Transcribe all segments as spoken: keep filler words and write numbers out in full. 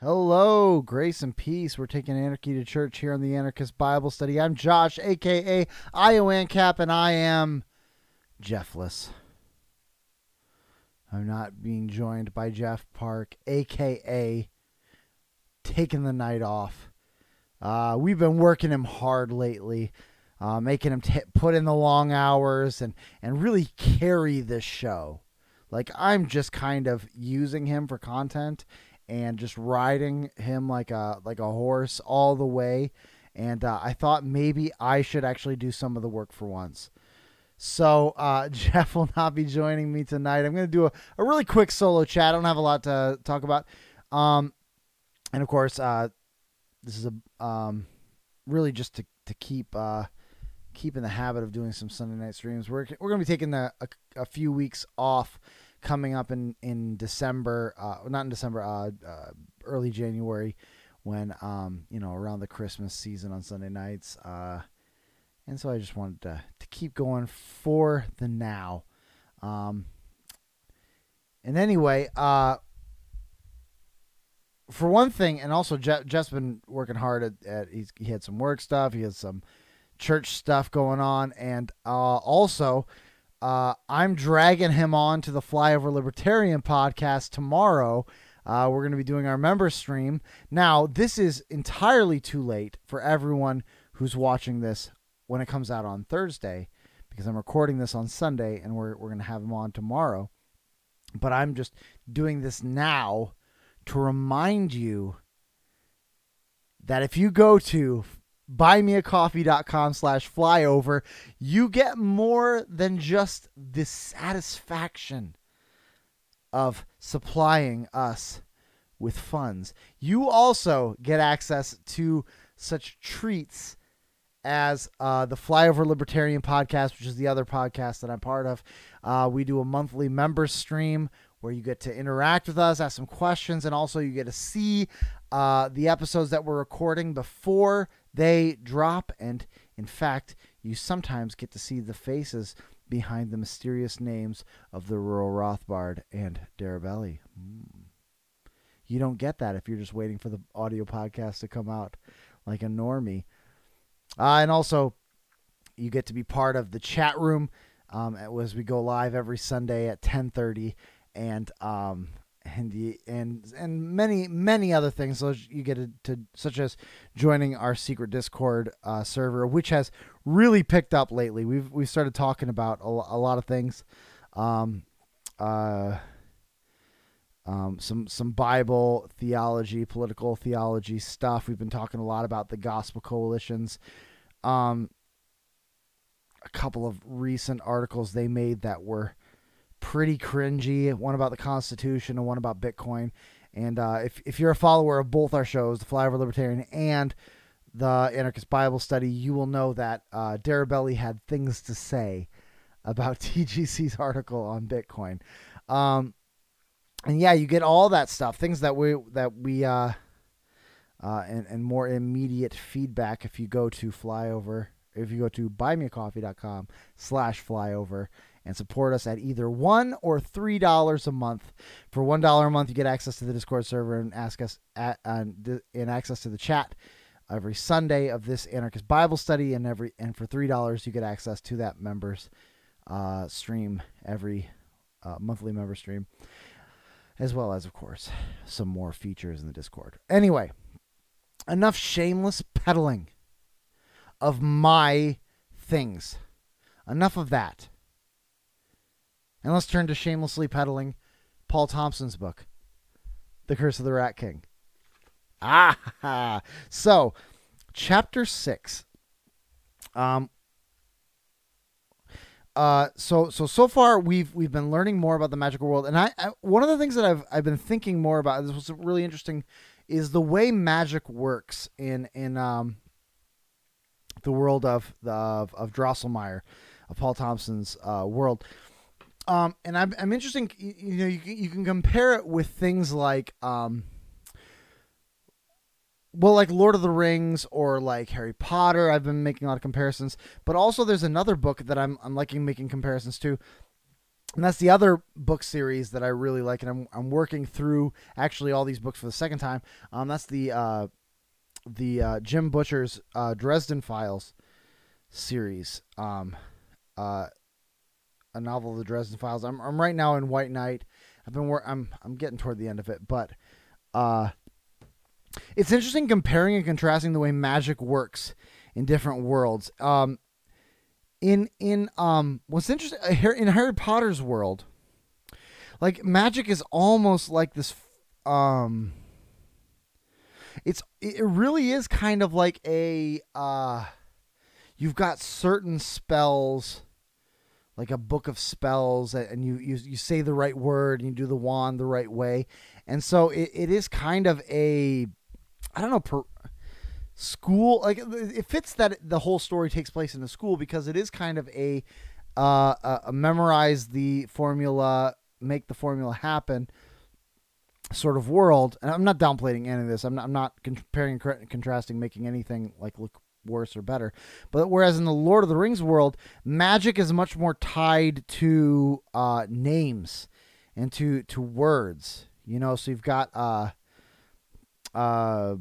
Hello, grace and peace. We're taking anarchy to church here on the Anarchist Bible Study. I'm Josh, a k a. Iowancap, and I am Jeffless. I'm not being joined by Jeff Park, a k a. Taking the night off. Uh, we've been working him hard lately, uh, making him t put in the long hours and, and really carry this show. Like, I'm just kind of using him for content and just riding him like a like a horse all the way. And uh, I thought maybe I should actually do some of the work for once. So uh, Jeff will not be joining me tonight. I'm going to do a, a really quick solo chat. I don't have a lot to talk about. Um, and, of course, uh, this is a um, really just to, to keep uh, keep in the habit of doing some Sunday night streams. We're, we're going to be taking a, a, a few weeks off. Coming up in in December, uh, not in December, uh, uh, early January, when um, you know, around the Christmas season on Sunday nights, uh, and so I just wanted to to keep going for the now, um, and anyway, uh, for one thing, and also Jeff, Jeff's been working hard at, at he's, he had some work stuff, he has some church stuff going on, and uh, also. Uh, I'm dragging him on to the Flyover Libertarian podcast tomorrow. Uh, we're going to be doing our member stream. Now, this is entirely too late for everyone who's watching this when it comes out on Thursday, because I'm recording this on Sunday and we're, we're going to have him on tomorrow. But I'm just doing this now to remind you that if you go to buy me a coffee dot com slash flyover, you get more than just the satisfaction of supplying us with funds. You also get access to such treats as uh, the Flyover Libertarian podcast, which is the other podcast that I'm part of. Uh, we do a monthly member stream where you get to interact with us, ask some questions, and also you get to see uh, the episodes that we're recording before they drop, and in fact, you sometimes get to see the faces behind the mysterious names of the rural Rothbard and Darabelli. Mm. You don't get that if you're just waiting for the audio podcast to come out like a normie. Uh, and also, you get to be part of the chat room um, as we go live every Sunday at ten thirty, and um, and the, and and many many other things. So you get to, to such as joining our secret Discord uh, server, which has really picked up lately. We've we've started talking about a, a lot of things, um, uh, um, some some Bible theology, political theology stuff. We've been talking a lot about the Gospel Coalitions. Um, a couple of recent articles they made that were pretty cringy, one about the Constitution and one about Bitcoin. And uh, if, if you're a follower of both our shows, the Flyover Libertarian and the Anarchist Bible Study, you will know that uh, Darabelli had things to say about T G C's article on Bitcoin. Um, and yeah, you get all that stuff, things that we, that we, uh, uh, and, and more immediate feedback. If you go to Flyover, if you go to buy me a coffee dot com slash flyover, and support us at either one or three dollars a month. For one dollar a month, you get access to the Discord server and ask us at, uh, and access to the chat every Sunday of this Anarchist Bible Study. And every and for three dollars, you get access to that members uh, stream every uh, monthly member stream, as well as, of course, some more features in the Discord. Anyway, enough shameless peddling of my things. Enough of that. And let's turn to shamelessly peddling Paul Thompson's book, The Curse of the Rat King. Ah, so chapter six. Um. Uh. So so so far we've we've been learning more about the magical world, and I, I one of the things that I've I've been thinking more about, this was really interesting, is the way magic works in in um. the world of the of, of Drosselmeyer, of Paul Thompson's uh, world. Um, and I'm, I'm interested, you, you know, you, you can compare it with things like, um, well, like Lord of the Rings or like Harry Potter. I've been making a lot of comparisons, but also there's another book that I'm, I'm liking making comparisons to, And that's the other book series that I really like, and I'm I'm working through actually all these books for the second time. Um, that's the uh, the uh, Jim Butcher's uh, Dresden Files series. Um, uh, a novel of the Dresden Files. I'm I'm right now in White Knight. I've been wor- I'm I'm getting toward the end of it, but uh, it's interesting comparing and contrasting the way magic works in different worlds. Um, in in um, what's interesting in Harry Potter's world, like magic is almost like this. Um, it's it really is kind of like a uh, you've got certain spells. Like a book of spells, and you, you, you say the right word and you do the wand the right way. And so it, it is kind of a, I don't know, per, school. Like it fits that the whole story takes place in a school because it is kind of a, uh, a, a memorize the formula, make the formula happen sort of world. And I'm not downplaying any of this. I'm not, I'm not comparing, contrasting, making anything like look worse or better, but whereas in the Lord of the Rings world, magic is much more tied to uh, names and to to words. You know, so you've got uh, uh,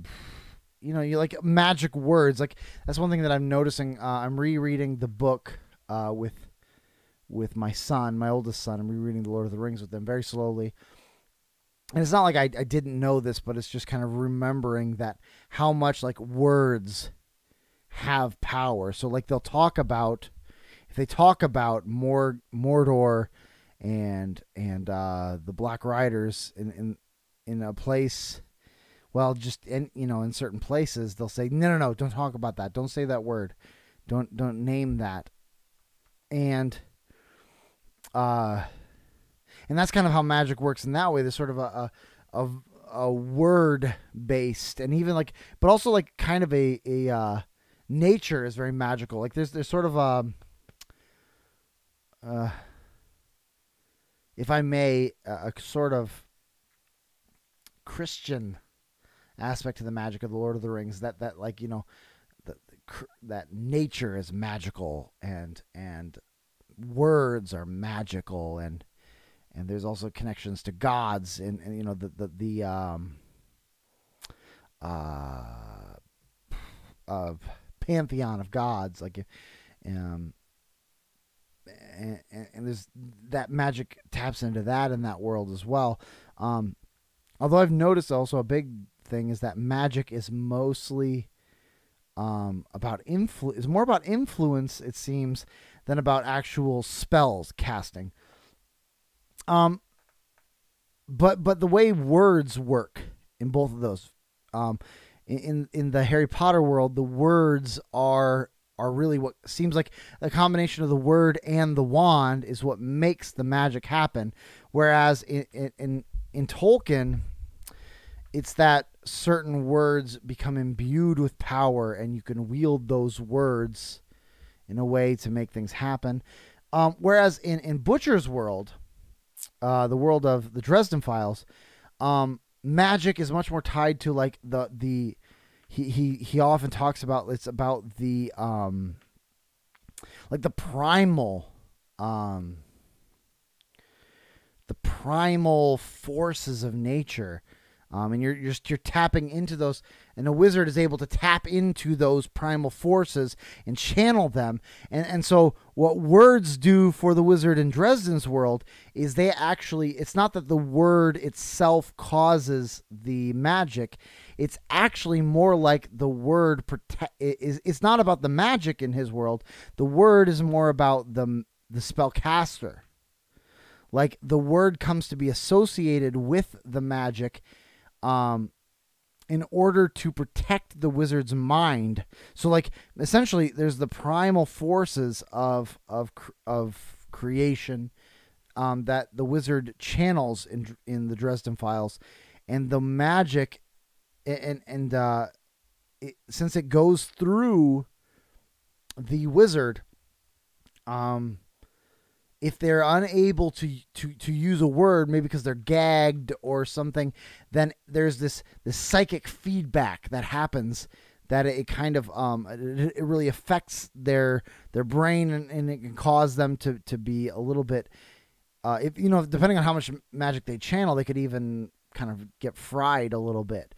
you know, you like magic words. Like that's one thing that I'm noticing. Uh, I'm rereading the book uh, with with my son, my oldest son. I'm rereading the Lord of the Rings with them very slowly. And it's not like I, I didn't know this, but it's just kind of remembering that how much like words have power. So like they'll talk about, if they talk about more Mordor and and uh the Black Riders in in in a place, well, just in, you know, in certain places they'll say no no no don't talk about that, don't say that word, don't don't name that. And uh and that's kind of how magic works in that way. There's sort of a a, a, a word based, and even like, but also like kind of a a uh nature is very magical. Like there's there's sort of um uh if I may, a, a sort of Christian aspect to the magic of the Lord of the Rings, that that like, you know, the, the, that nature is magical and and words are magical, and and there's also connections to gods, and, and you know the the, the um uh of pantheon of gods, like um and, and there's that magic taps into that in that world as well. Um although I've noticed also a big thing is that magic is mostly um about influence, is more about influence, it seems, than about actual spells casting. Um but but the way words work in both of those, um In in the Harry Potter world, the words are are really what seems like a combination of the word and the wand is what makes the magic happen. Whereas in in in Tolkien, it's that certain words become imbued with power, and you can wield those words in a way to make things happen. Um, whereas in in Butcher's world, uh, the world of the Dresden Files, um. magic is much more tied to like the the he he he often talks about, it's about the um like the primal um the primal forces of nature, um and you're you're just you're tapping into those, and a wizard is able to tap into those primal forces and channel them, and and so what words do for the wizard in Dresden's world is they actually, it's not that the word itself causes the magic, it's actually more like the word prote- is it's not about the magic in his world, the word is more about the the spellcaster, like the word comes to be associated with the magic um in order to protect the wizard's mind. So like essentially there's the primal forces of of of creation um that the wizard channels in in the Dresden Files, and the magic and and uh it, since it goes through the wizard, um if they're unable to, to, to use a word, maybe because they're gagged or something, then there's this, this psychic feedback that happens, that it, it kind of, um, it, it really affects their, their brain, and, and it can cause them to, to be a little bit, Uh, if you know, depending on how much magic they channel, they could even kind of get fried a little bit.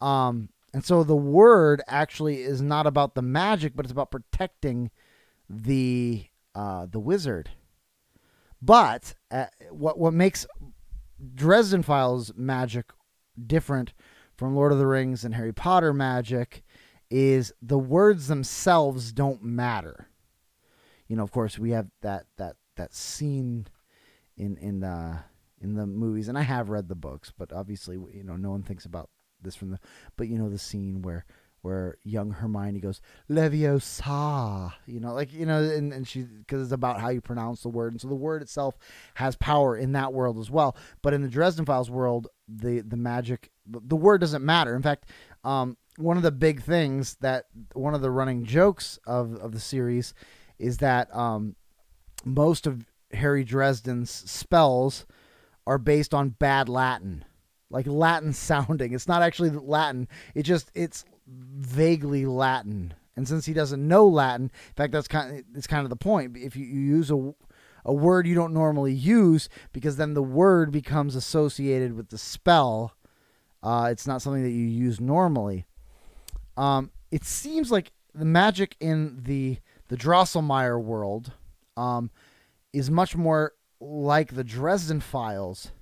Um, and so the word actually is not about the magic, but it's about protecting the uh, the wizard. But uh, what what makes Dresden Files magic different from Lord of the Rings and Harry Potter magic is the words themselves don't matter. You know, of course, we have that that that scene in in uh, in the movies, and I have read the books, but obviously, you know, no one thinks about this from the. But you know, the scene where where young Hermione goes Leviosa, you know, like you know, and and she, because it's about how you pronounce the word, and so the word itself has power in that world as well. But in the Dresden Files world, the the magic, the word doesn't matter. In fact, um, one of the big things that one of the running jokes of of the series is that um, most of Harry Dresden's spells are based on bad Latin, like Latin sounding. It's not actually Latin. It just, it's vaguely Latin. And since he doesn't know Latin, in fact, that's kind of, it's kind of the point. If you, you use a, a word you don't normally use, because then the word becomes associated with the spell. Uh, it's not something that you use normally. Um, it seems like the magic in the The Drosselmeyer world um, is much more like the Dresden Files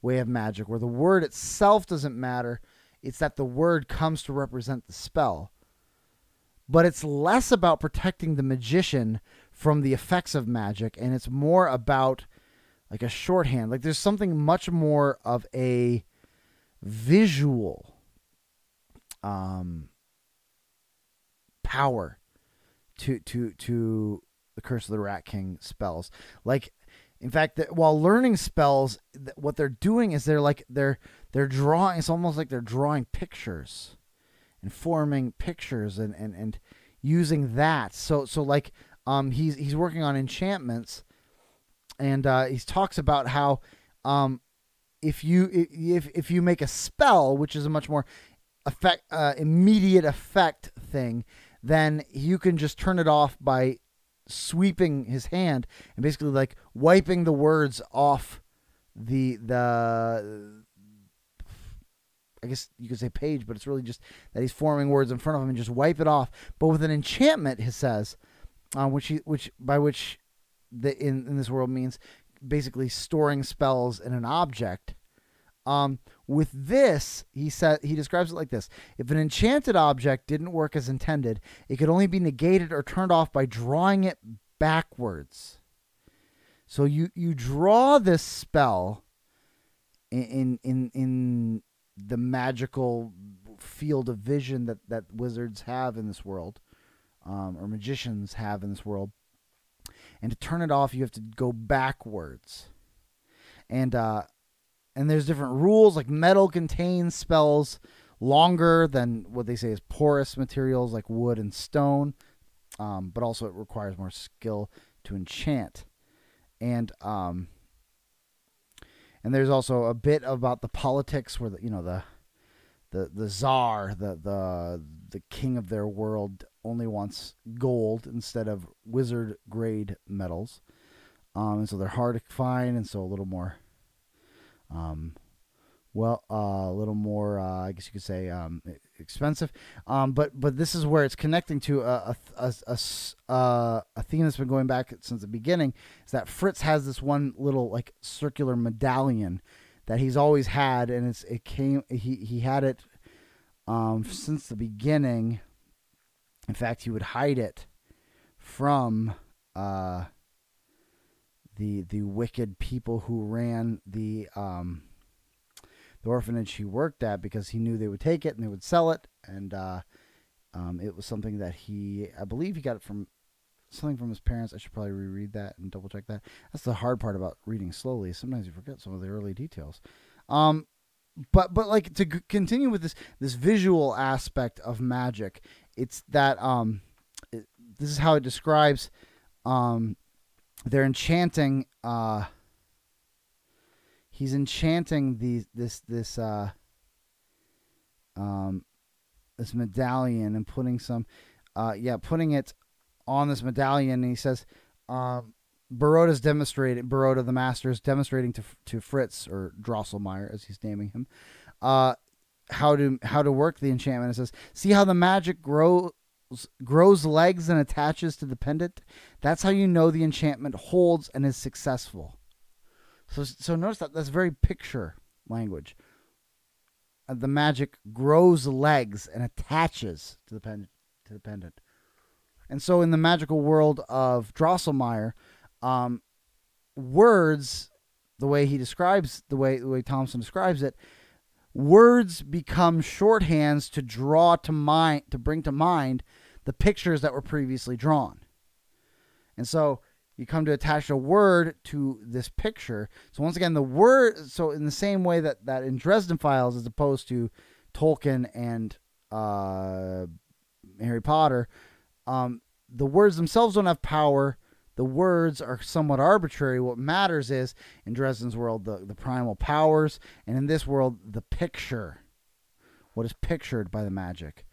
way of magic, where the word itself doesn't matter. It's that the word comes to represent the spell. But it's less about protecting the magician from the effects of magic, and it's more about like a shorthand. Like there's something much more of a visual um, power to to to the Curse of the Rat King spells. Like, in fact, that while learning spells, th what they're doing is they're like they're they're drawing. It's almost like they're drawing pictures and forming pictures and and and using that. So so like um he's he's working on enchantments, and uh, he talks about how um if you if if you make a spell, which is a much more effect uh, immediate effect thing, then you can just turn it off by sweeping his hand and basically like wiping the words off the, the, I guess you could say page, but it's really just that he's forming words in front of him and just wipe it off. But with an enchantment, he says, uh, which he, which by which the, in, in this world means basically storing spells in an object. Um, with this, he said, he describes it like this. If an enchanted object didn't work as intended, it could only be negated or turned off by drawing it backwards. So you, you draw this spell in, in, in the magical field of vision that, that wizards have in this world, um, or magicians have in this world. And to turn it off, you have to go backwards. And, uh, And there's different rules, like metal contains spells longer than what they say is porous materials like wood and stone, um, but also it requires more skill to enchant. And um, and there's also a bit about the politics where the, you know the the the czar, the the the king of their world, only wants gold instead of wizard grade metals, um, and so they're hard to find, and so a little more. Um, well, uh, a little more, uh, I guess you could say, um, expensive. Um, but, but this is where it's connecting to a, a, a, a, a theme that's been going back since the beginning, is that Fritz has this one little like circular medallion that he's always had. And it's, it came, he, he had it, um, since the beginning. In fact, he would hide it from, uh, the the wicked people who ran the um the orphanage he worked at, because he knew they would take it and they would sell it. And uh um it was something that he, I believe he got it from something from his parents. I should probably reread that and double check that. That's the hard part about reading slowly. Sometimes you forget some of the early details. Um but but like to continue with this this visual aspect of magic, it's that um it, this is how it describes um they're enchanting, uh, he's enchanting these, this, this, uh, um, this medallion and putting some, uh, yeah, putting it on this medallion. And he says, um, Barota's demonstrating, Barota the master is demonstrating to to Fritz, or Drosselmeyer as he's naming him, uh, how to how to work the enchantment. It says, "See how the magic grows grows legs and attaches to the pendant? That's how you know the enchantment holds and is successful." So so notice that that's very picture language. Uh, the magic grows legs and attaches to the pendant to the pendant. And so in the magical world of Drosselmeyer, um, words, the way he describes, the way the way Thompson describes it, words become shorthands to draw to mind, to bring to mind the pictures that were previously drawn. And so you come to attach a word to this picture. So once again, the word, so in the same way that, that in Dresden Files, as opposed to Tolkien and uh, Harry Potter, um, the words themselves don't have power. The words are somewhat arbitrary. What matters is, in Dresden's world, the, the primal powers, and in this world, the picture, what is pictured by the magic.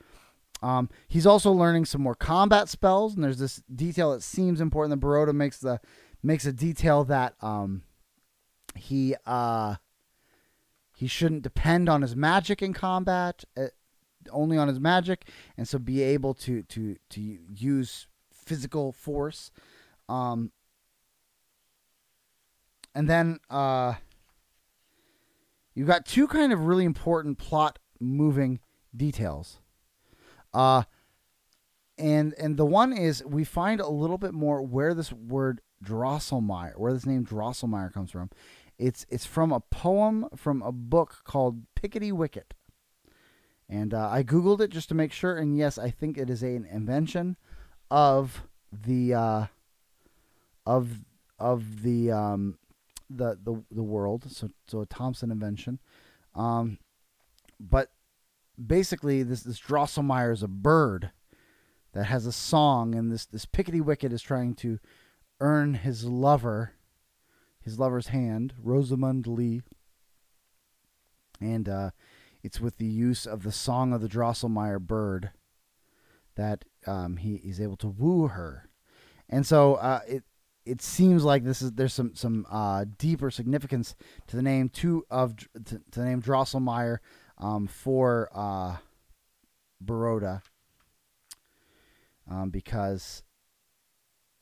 Um, he's also learning some more combat spells, and there's this detail that seems important that Barota makes the makes a detail that um, he uh, he shouldn't depend on his magic in combat, uh, only on his magic, and so be able to to to use physical force. Um, and then, uh, you've got two kind of really important plot moving details. Uh, and, and the one is we find a little bit more where this word Drosselmeyer, where this name Drosselmeyer comes from. It's, it's from a poem from a book called Pickety Wicket. And, uh, I Googled it just to make sure. And yes, I think it is a, an invention of the, uh, Of of the um the the the world, so so a Thompson invention, um, but basically this this Drosselmeyer is a bird that has a song, and this this Pickety Wicket is trying to earn his lover, his lover's hand, Rosamund Lee, and uh, it's with the use of the song of the Drosselmeyer bird that um, he is able to woo her, and so uh, it. It seems like this is there's some some uh, deeper significance to the name two of to, to the name Drosselmeyer um, for uh, Barota um, because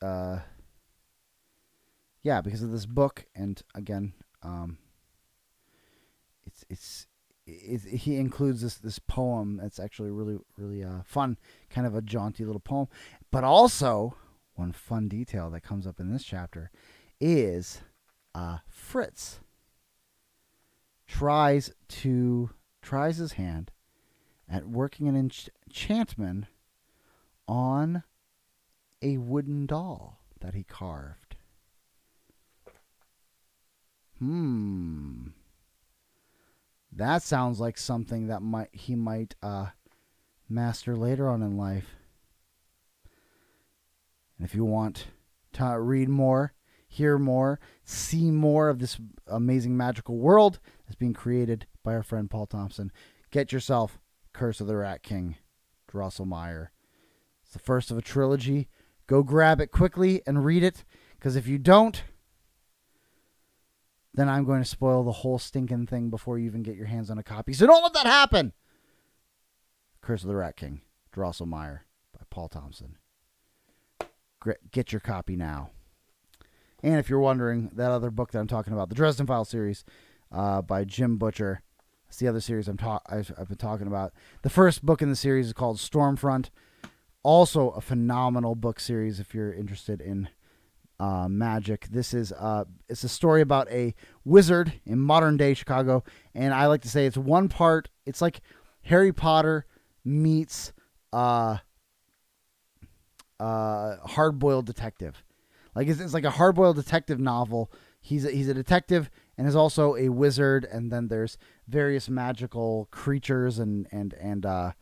uh, yeah because of this book, and again um, it's it's it, it, he includes this this poem that's actually really really uh, fun, kind of a jaunty little poem, but also. One fun detail that comes up in this chapter is uh, Fritz tries to tries his hand at working an ench enchantment on a wooden doll that he carved. Hmm, that sounds like something that might he might uh, master later on in life. And if you want to read more, hear more, see more of this amazing magical world that's being created by our friend Paul Thompson, get yourself Curse of the Rat King, Drosselmeyer. It's the first of a trilogy. Go grab it quickly and read it, because if you don't, then I'm going to spoil the whole stinking thing before you even get your hands on a copy. So don't let that happen! Curse of the Rat King, Drosselmeyer by Paul Thompson. Get your copy now. And if you're wondering, that other book that I'm talking about, the Dresden Files series uh, by Jim Butcher, it's the other series I'm ta I've, I've been talking about. The first book in the series is called Stormfront, also a phenomenal book series if you're interested in uh, magic. This is uh, it's a story about a wizard in modern-day Chicago, and I like to say it's one part. It's like Harry Potter meets... Uh, uh hard-boiled detective. Like it's, it's like a hard-boiled detective novel. He's a, he's a detective and is also a wizard, and then there's various magical creatures, and and and uh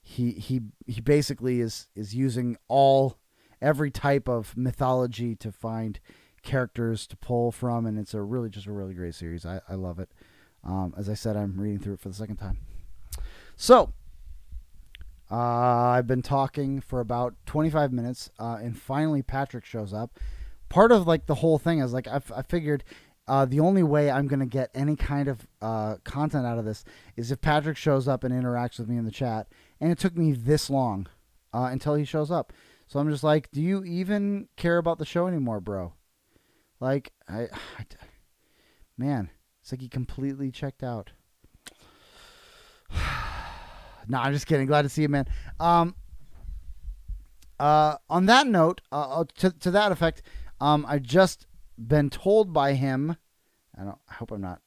he he he basically is is using all every type of mythology to find characters to pull from, and it's a really just a really great series. I, I love it. Um as I said, I'm reading through it for the second time. So Uh, I've been talking for about twenty-five minutes, uh, and finally Patrick shows up part of like the whole thing is like I, f I figured uh, the only way I'm going to get any kind of uh, content out of this is if Patrick shows up and interacts with me in the chat. And it took me this long uh, until he shows up. So I'm just like, do you even care about the show anymore, bro? Like, I, I man, it's like he completely checked out. No, I'm just kidding. Glad to see you, man. Um, uh, on that note, uh, to, to that effect, um, I've just been told by him. I don't. I hope I'm not.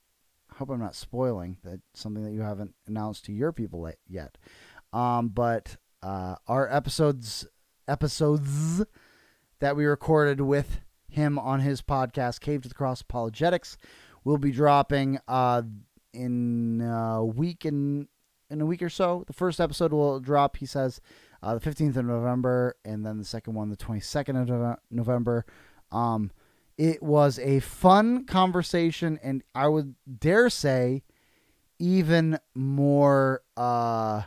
I hope I'm not spoiling that something that you haven't announced to your people yet. Um, but uh, our episodes episodes that we recorded with him on his podcast, Cave to the Cross Apologetics, will be dropping uh, in a week and. in a week or so. The first episode will drop, he says, uh, the fifteenth of November, and then the second one, the twenty-second of November. Um, it was a fun conversation, and I would dare say even more, uh,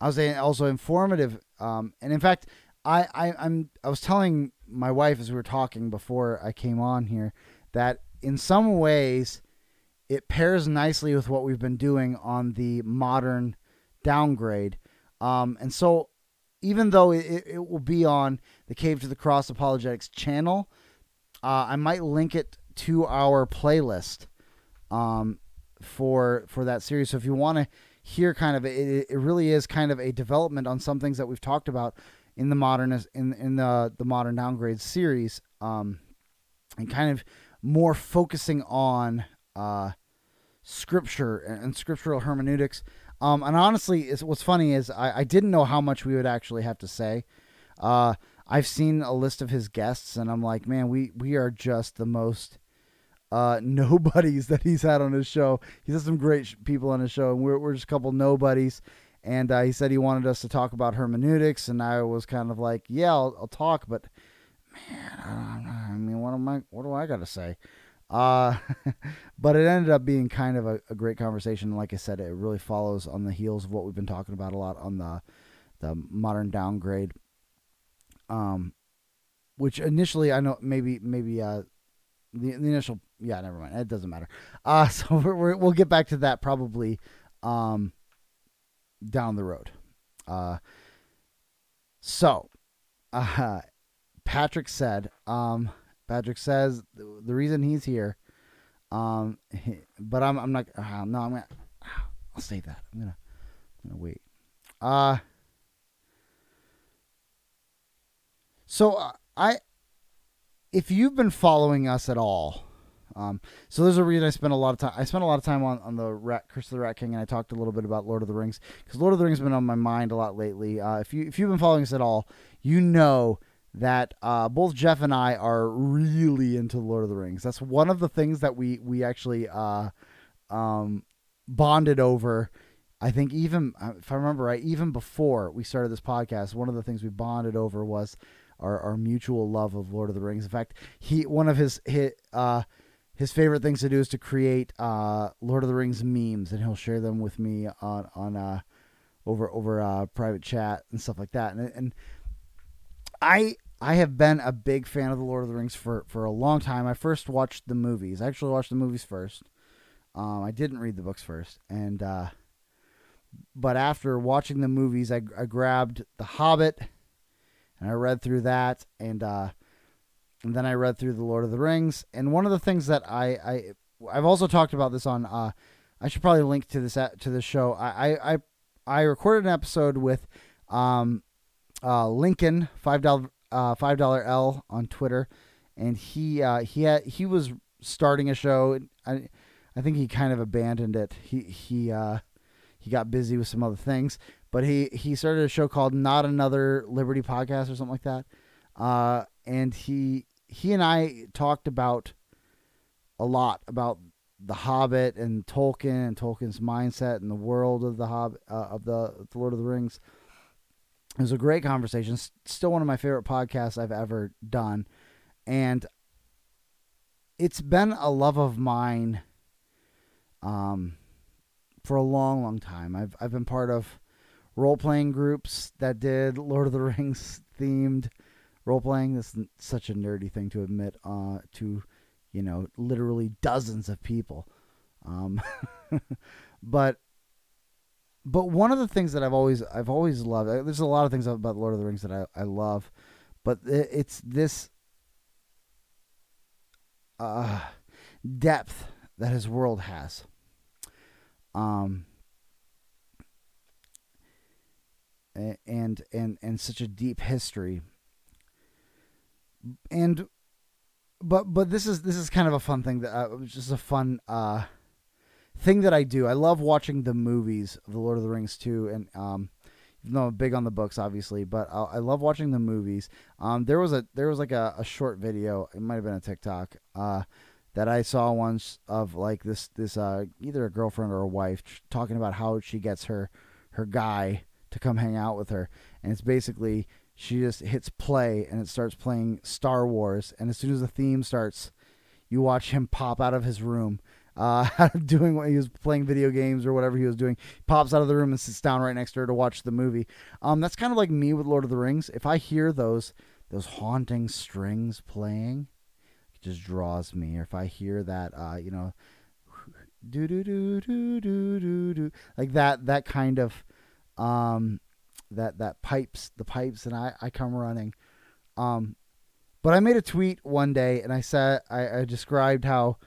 I was saying also informative. Um, and in fact, I, I, I'm, I was telling my wife as we were talking before I came on here that in some ways, it pairs nicely with what we've been doing on the modern downgrade. Um, and so even though it, it will be on the Cave to the Cross Apologetics channel, uh, I might link it to our playlist um, for, for that series. So if you want to hear kind of, it, it really is kind of a development on some things that we've talked about in the modern, in, in the, the modern downgrade series, um, and kind of more focusing on, uh, scripture and scriptural hermeneutics. Um, and honestly, it's, what's funny is I, I didn't know how much we would actually have to say. Uh, I've seen a list of his guests and I'm like, man, we, we are just the most, uh, nobodies that he's had on his show. He's had some great sh people on his show and we're, we're just a couple nobodies. And, uh, he said he wanted us to talk about hermeneutics. And I was kind of like, yeah, I'll, I'll talk, but man, I don't know. I mean, what am I, what do I got to say? Uh, but it ended up being kind of a, a great conversation. Like I said, it really follows on the heels of what we've been talking about a lot on the, the modern downgrade. Um, which initially I know maybe, maybe, uh, the, the initial, yeah, never mind. It doesn't matter. Uh, so we're, we're, we'll get back to that probably, um, down the road. Uh, so, uh, Patrick said, um, Patrick says the reason he's here, um, but I'm I'm not uh, no I'm gonna I'll save that I'm gonna I'm gonna wait. Uh, so uh, I, if you've been following us at all, um, so there's a reason I spent a lot of time I spent a lot of time on on the Rat, Curse of the Rat King, and I talked a little bit about Lord of the Rings because Lord of the Rings has been on my mind a lot lately. Uh, if you if you've been following us at all, you know that uh, both Jeff and I are really into Lord of the Rings. That's one of the things that we we actually uh, um, bonded over. I think even, if I remember right, even before we started this podcast, one of the things we bonded over was our, our mutual love of Lord of the Rings. In fact, he one of his his, uh, his favorite things to do is to create uh, Lord of the Rings memes, and he'll share them with me on on uh, over over uh, private chat and stuff like that. And and I. I have been a big fan of the Lord of the Rings for, for a long time. I first watched the movies. I actually watched the movies first. Um, I didn't read the books first. And, uh, but after watching the movies, I, I grabbed The Hobbit and I read through that. And, uh, and then I read through the Lord of the Rings. And one of the things that I, I, I've also talked about this on, uh, I should probably link to this, to this show. I, I, I, I recorded an episode with, um, uh, Lincoln, five dollar, Uh, five dollar L on Twitter, and he uh, he had, he was starting a show. I I think he kind of abandoned it. He he uh, he got busy with some other things, but he he started a show called Not Another Liberty Podcast or something like that. Uh, and he he and I talked about a lot about The Hobbit and Tolkien and Tolkien's mindset and the world of the Hobbit uh, of the, the Lord of the Rings. It was a great conversation. Still one of my favorite podcasts I've ever done. And it's been a love of mine um, for a long, long time. I've, I've been part of role-playing groups that did Lord of the Rings themed role-playing. This is such a nerdy thing to admit uh, to, you know, literally dozens of people. Um, but but one of the things that I've always I've always loved. There's a lot of things about Lord of the Rings that I, I love, but it's this uh, depth that his world has. Um. And and and such a deep history. And, but but this is this is kind of a fun thing that uh, just a fun uh, thing that I do. I love watching the movies of the Lord of the Rings too, and um, even though I'm big on the books, obviously, but I, I love watching the movies. Um, there was a there was like a, a short video. It might have been a TikTok uh, that I saw once of like this this uh, either a girlfriend or a wife tr- talking about how she gets her her guy to come hang out with her. And it's basically, she just hits play and it starts playing Star Wars. And as soon as the theme starts, you watch him pop out of his room, uh, doing what he was playing, video games or whatever he was doing. He pops out of the room and sits down right next to her to watch the movie. Um, that's kind of like me with Lord of the Rings. If I hear those, those haunting strings playing, it just draws me. Or if I hear that, uh, you know, do, do, do, do, do, do, do, like that, that kind of, um that that pipes the pipes and I I come running. Um but I made a tweet one day and I said I, I described how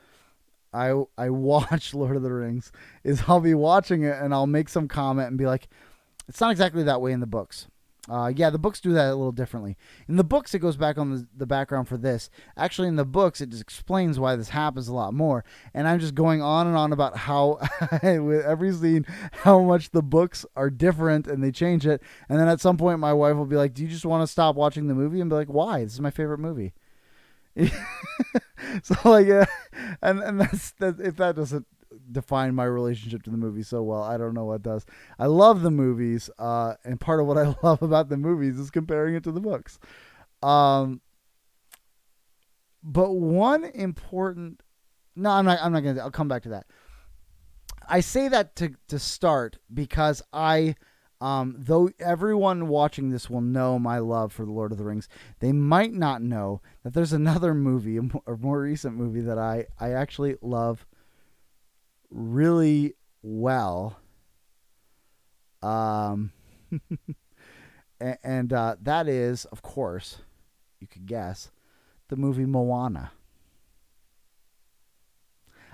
I I watch Lord of the Rings is I'll be watching it and I'll make some comment and be like, it's not exactly that way in the books. Uh yeah, the books do that a little differently. In the books it goes back on the, the background for this. Actually in the books it just explains why this happens a lot more. And I'm just going on and on about how with every scene how much the books are different and they change it. And then at some point my wife will be like, "Do you just want to stop watching the movie?" And be like, "Why? This is my favorite movie." So like uh, and and that's that if that doesn't define my relationship to the movie so well, I don't know what does. I love the movies, uh, and part of what I love about the movies is comparing it to the books. Um, but one important, no, I'm not. I'm not gonna. I'll come back to that. I say that to to start because I, um, though everyone watching this will know my love for the Lord of the Rings, they might not know that there's another movie, a more, a more recent movie that I I actually love really well, um and, and uh that is, of course, you could guess, the movie Moana.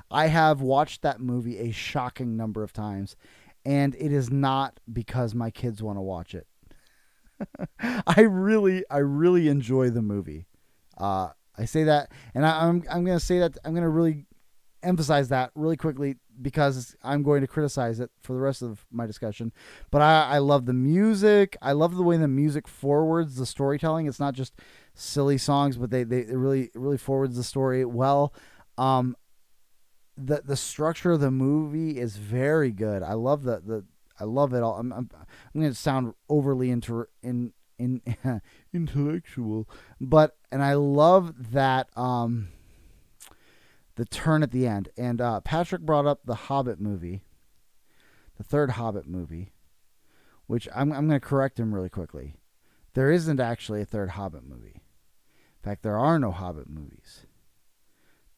I have watched that movie a shocking number of times, and it is not because my kids want to watch it. I really I really enjoy the movie. uh I say that, and I, I'm I'm gonna say that I'm gonna really emphasize that really quickly because I'm going to criticize it for the rest of my discussion. But I, I love the music. I love the way the music forwards the storytelling. It's not just silly songs, but they, they it really it really forwards the story well. Um, the the structure of the movie is very good. I love the the I love it all. I'm I'm, I'm going to sound overly inter in in intellectual, but and I love that. Um, The turn at the end. And uh, Patrick brought up the Hobbit movie, the third Hobbit movie, which I'm, I'm going to correct him really quickly. There isn't actually a third Hobbit movie. In fact, there are no Hobbit movies.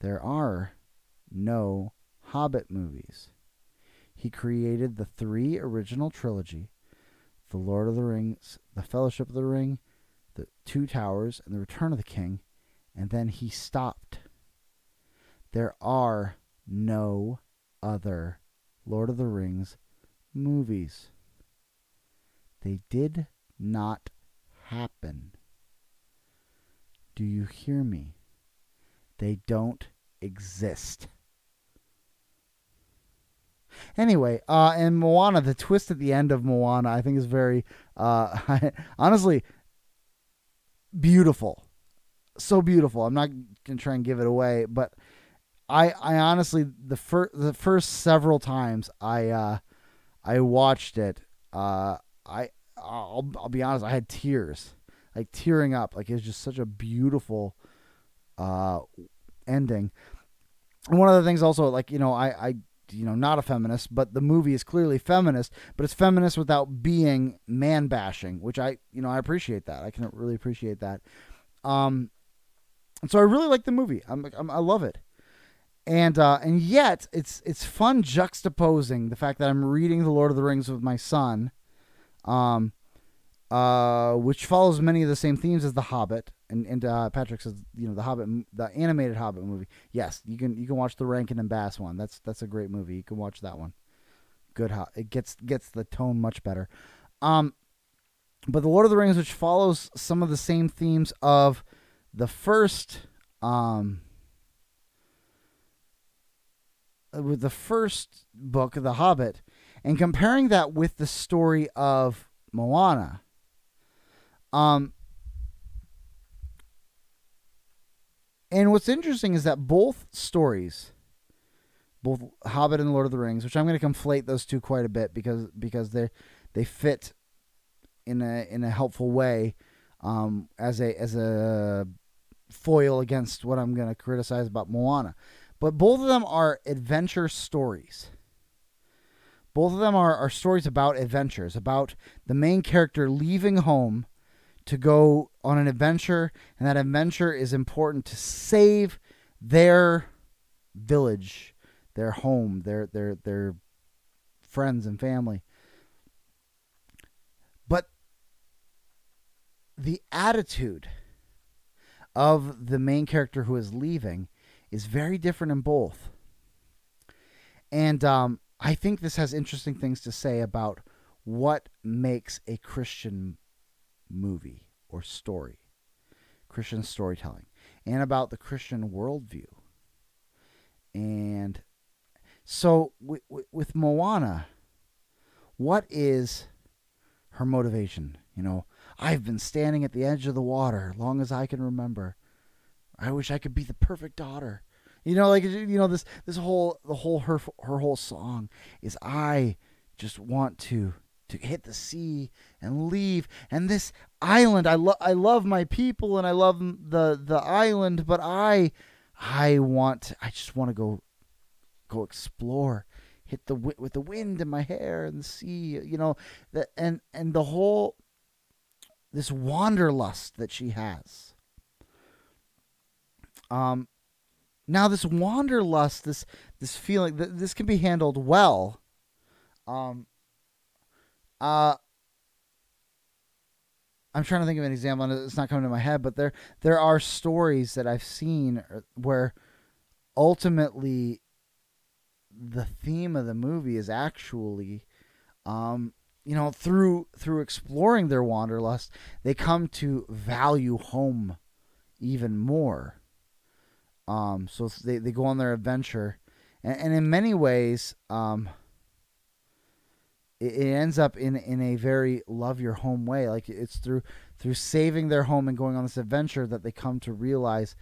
There are no Hobbit movies. He created the three original trilogy, The Lord of the Rings, The Fellowship of the Ring, The Two Towers, and The Return of the King, and then he stopped. There are no other Lord of the Rings movies. They did not happen. Do you hear me? They don't exist. Anyway, uh, and Moana, the twist at the end of Moana, I think is very, uh, honestly, beautiful. So beautiful. I'm not going to try and give it away, but I, I honestly, the first, the first several times I, uh, I watched it, uh, I, I'll, I'll be honest, I had tears, like tearing up, like it was just such a beautiful, uh, ending. And one of the things also, like, you know, I, I, you know, not a feminist, but the movie is clearly feminist, but it's feminist without being man bashing, which I, you know, I appreciate that. I can really appreciate that. Um, and so I really like the movie. I'm, I'm I love it. And uh, and yet it's it's fun juxtaposing the fact that I'm reading The Lord of the Rings with my son, um, uh, which follows many of the same themes as The Hobbit. And and uh, Patrick says, you know, the Hobbit, the animated Hobbit movie. Yes, you can you can watch the Rankin and Bass one. That's that's a great movie. You can watch that one. Good, ho- it gets gets the tone much better. Um, but The Lord of the Rings, which follows some of the same themes of the first, um. with the first book, The Hobbit, and comparing that with the story of Moana. Um, and what's interesting is that both stories, both Hobbit and Lord of the Rings, which I'm going to conflate those two quite a bit because because they they fit in a in a helpful way um, as a as a foil against what I'm going to criticize about Moana. But both of them are adventure stories. Both of them are, are stories about adventures, about the main character leaving home to go on an adventure, and that adventure is important to save their village, their home, their their their friends and family. But the attitude of the main character who is leaving is very different in both. And um, I think this has interesting things to say about what makes a Christian movie or story, Christian storytelling, and about the Christian worldview. And so w- w- with Moana, what is her motivation? You know, I've been standing at the edge of the water long as I can remember. I wish I could be the perfect daughter. You know, like, you know, this, this whole, the whole, her, her whole song is, I just want to, to hit the sea and leave. And this island, I love, I love my people and I love the, the island, but I, I want, I just want to go, go explore, hit the, with the wind in my hair and the sea, you know, the, and, and the whole, this wanderlust that she has. Um, now this wanderlust, this, this feeling, th- this can be handled well. Um, uh, I'm trying to think of an example, and it's not coming to my head, but there, there are stories that I've seen where ultimately the theme of the movie is actually, um, you know, through, through exploring their wanderlust, they come to value home even more. Um, so they, they go on their adventure and, and in many ways, um, it, it ends up in, in a very love your home way. Like it's through, through saving their home and going on this adventure that they come to realize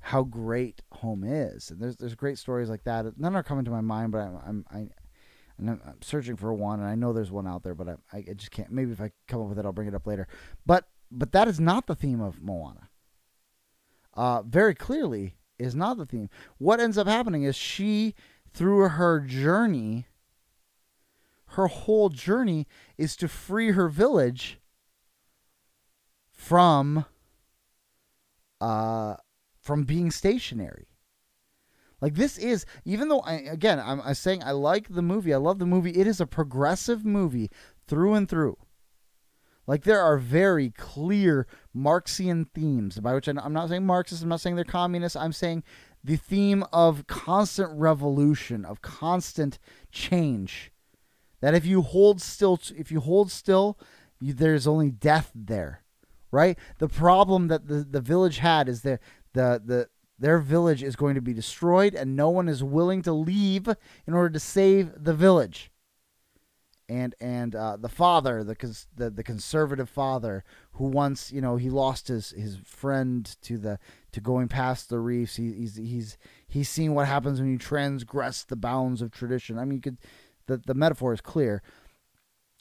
how great home is. And there's, there's great stories like that. None are coming to my mind, but I'm, I'm, I, and I'm, I'm searching for one and I know there's one out there, but I, I just can't, maybe if I come up with it, I'll bring it up later, but, but that is not the theme of Moana. Uh, very clearly, is not the theme. What ends up happening is she, through her journey, her whole journey is to free her village from uh, from being stationary. Like this is, even though, I, again, I'm, I'm saying I like the movie, I love the movie, it is a progressive movie through and through. Like there are very clear Marxian themes, by which I'm not saying Marxists, I'm not saying they're communists, I'm saying the theme of constant revolution, of constant change. That if you hold still, if you hold still, you, there's only death there, right? The problem that the, the village had is that the the their village is going to be destroyed, and no one is willing to leave in order to save the village. And and uh, the father, the, cons- the the conservative father, who once, you know, he lost his, his friend to the to going past the reefs. He, he's he's he's seeing what happens when you transgress the bounds of tradition. I mean, you could, the, the metaphor is clear.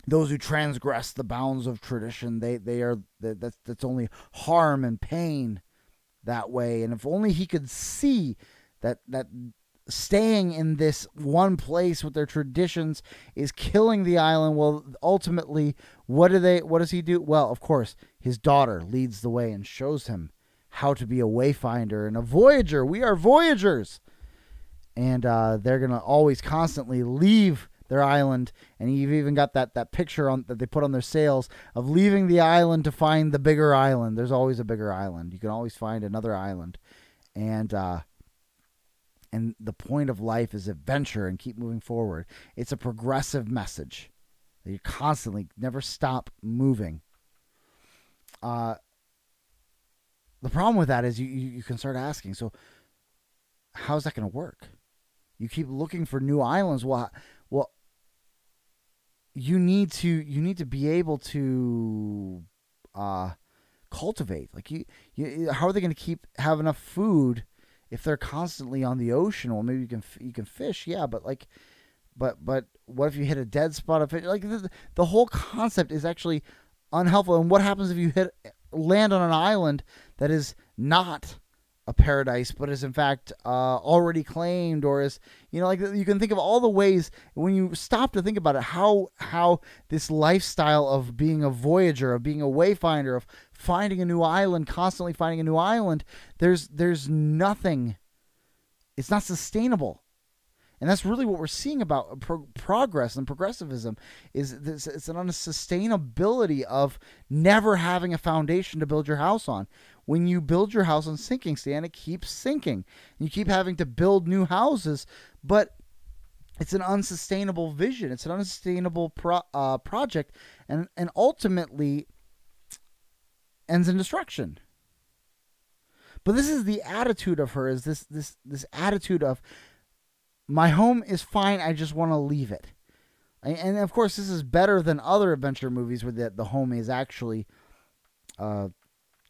Those who transgress the bounds of tradition, they they are that's that's only harm and pain that way. And if only he could see that that. Staying in this one place with their traditions is killing the island. Well, ultimately, what do they? What does he do? Well, of course, his daughter leads the way and shows him how to be a wayfinder and a voyager. We are voyagers. And uh, they're going to always constantly leave their island. And you've even got that, that picture on that they put on their sails of leaving the island to find the bigger island. There's always a bigger island. You can always find another island. And, uh, and the point of life is adventure and keep moving forward. It's a progressive message. You constantly never stop moving. Uh, the problem with that is you, you, you can start asking, so how's that going to work? You keep looking for new islands. Well, well, you need to, you need to be able to, uh, cultivate. Like you, you how are they going to keep have enough food if they're constantly on the ocean? Well, maybe you can, you can fish. Yeah. But like, but, but what if you hit a dead spot of fish? Like the, the whole concept is actually unhelpful. And what happens if you hit land on an island that is not a paradise, but is in fact uh, already claimed, or is, you know, like you can think of all the ways when you stop to think about it, how, how this lifestyle of being a voyager, of being a wayfinder, of finding a new island, constantly finding a new island, there's, there's nothing, it's not sustainable. And that's really what we're seeing about pro progress and progressivism is this, it's an unsustainability of never having a foundation to build your house on. When you build your house on sinking sand, it keeps sinking. You keep having to build new houses, but it's an unsustainable vision. It's an unsustainable pro uh, project, and, and ultimately ends in destruction. But this is the attitude of her, is this, this, this attitude of, my home is fine, I just want to leave it. And of course, this is better than other adventure movies where the, the home is actually uh,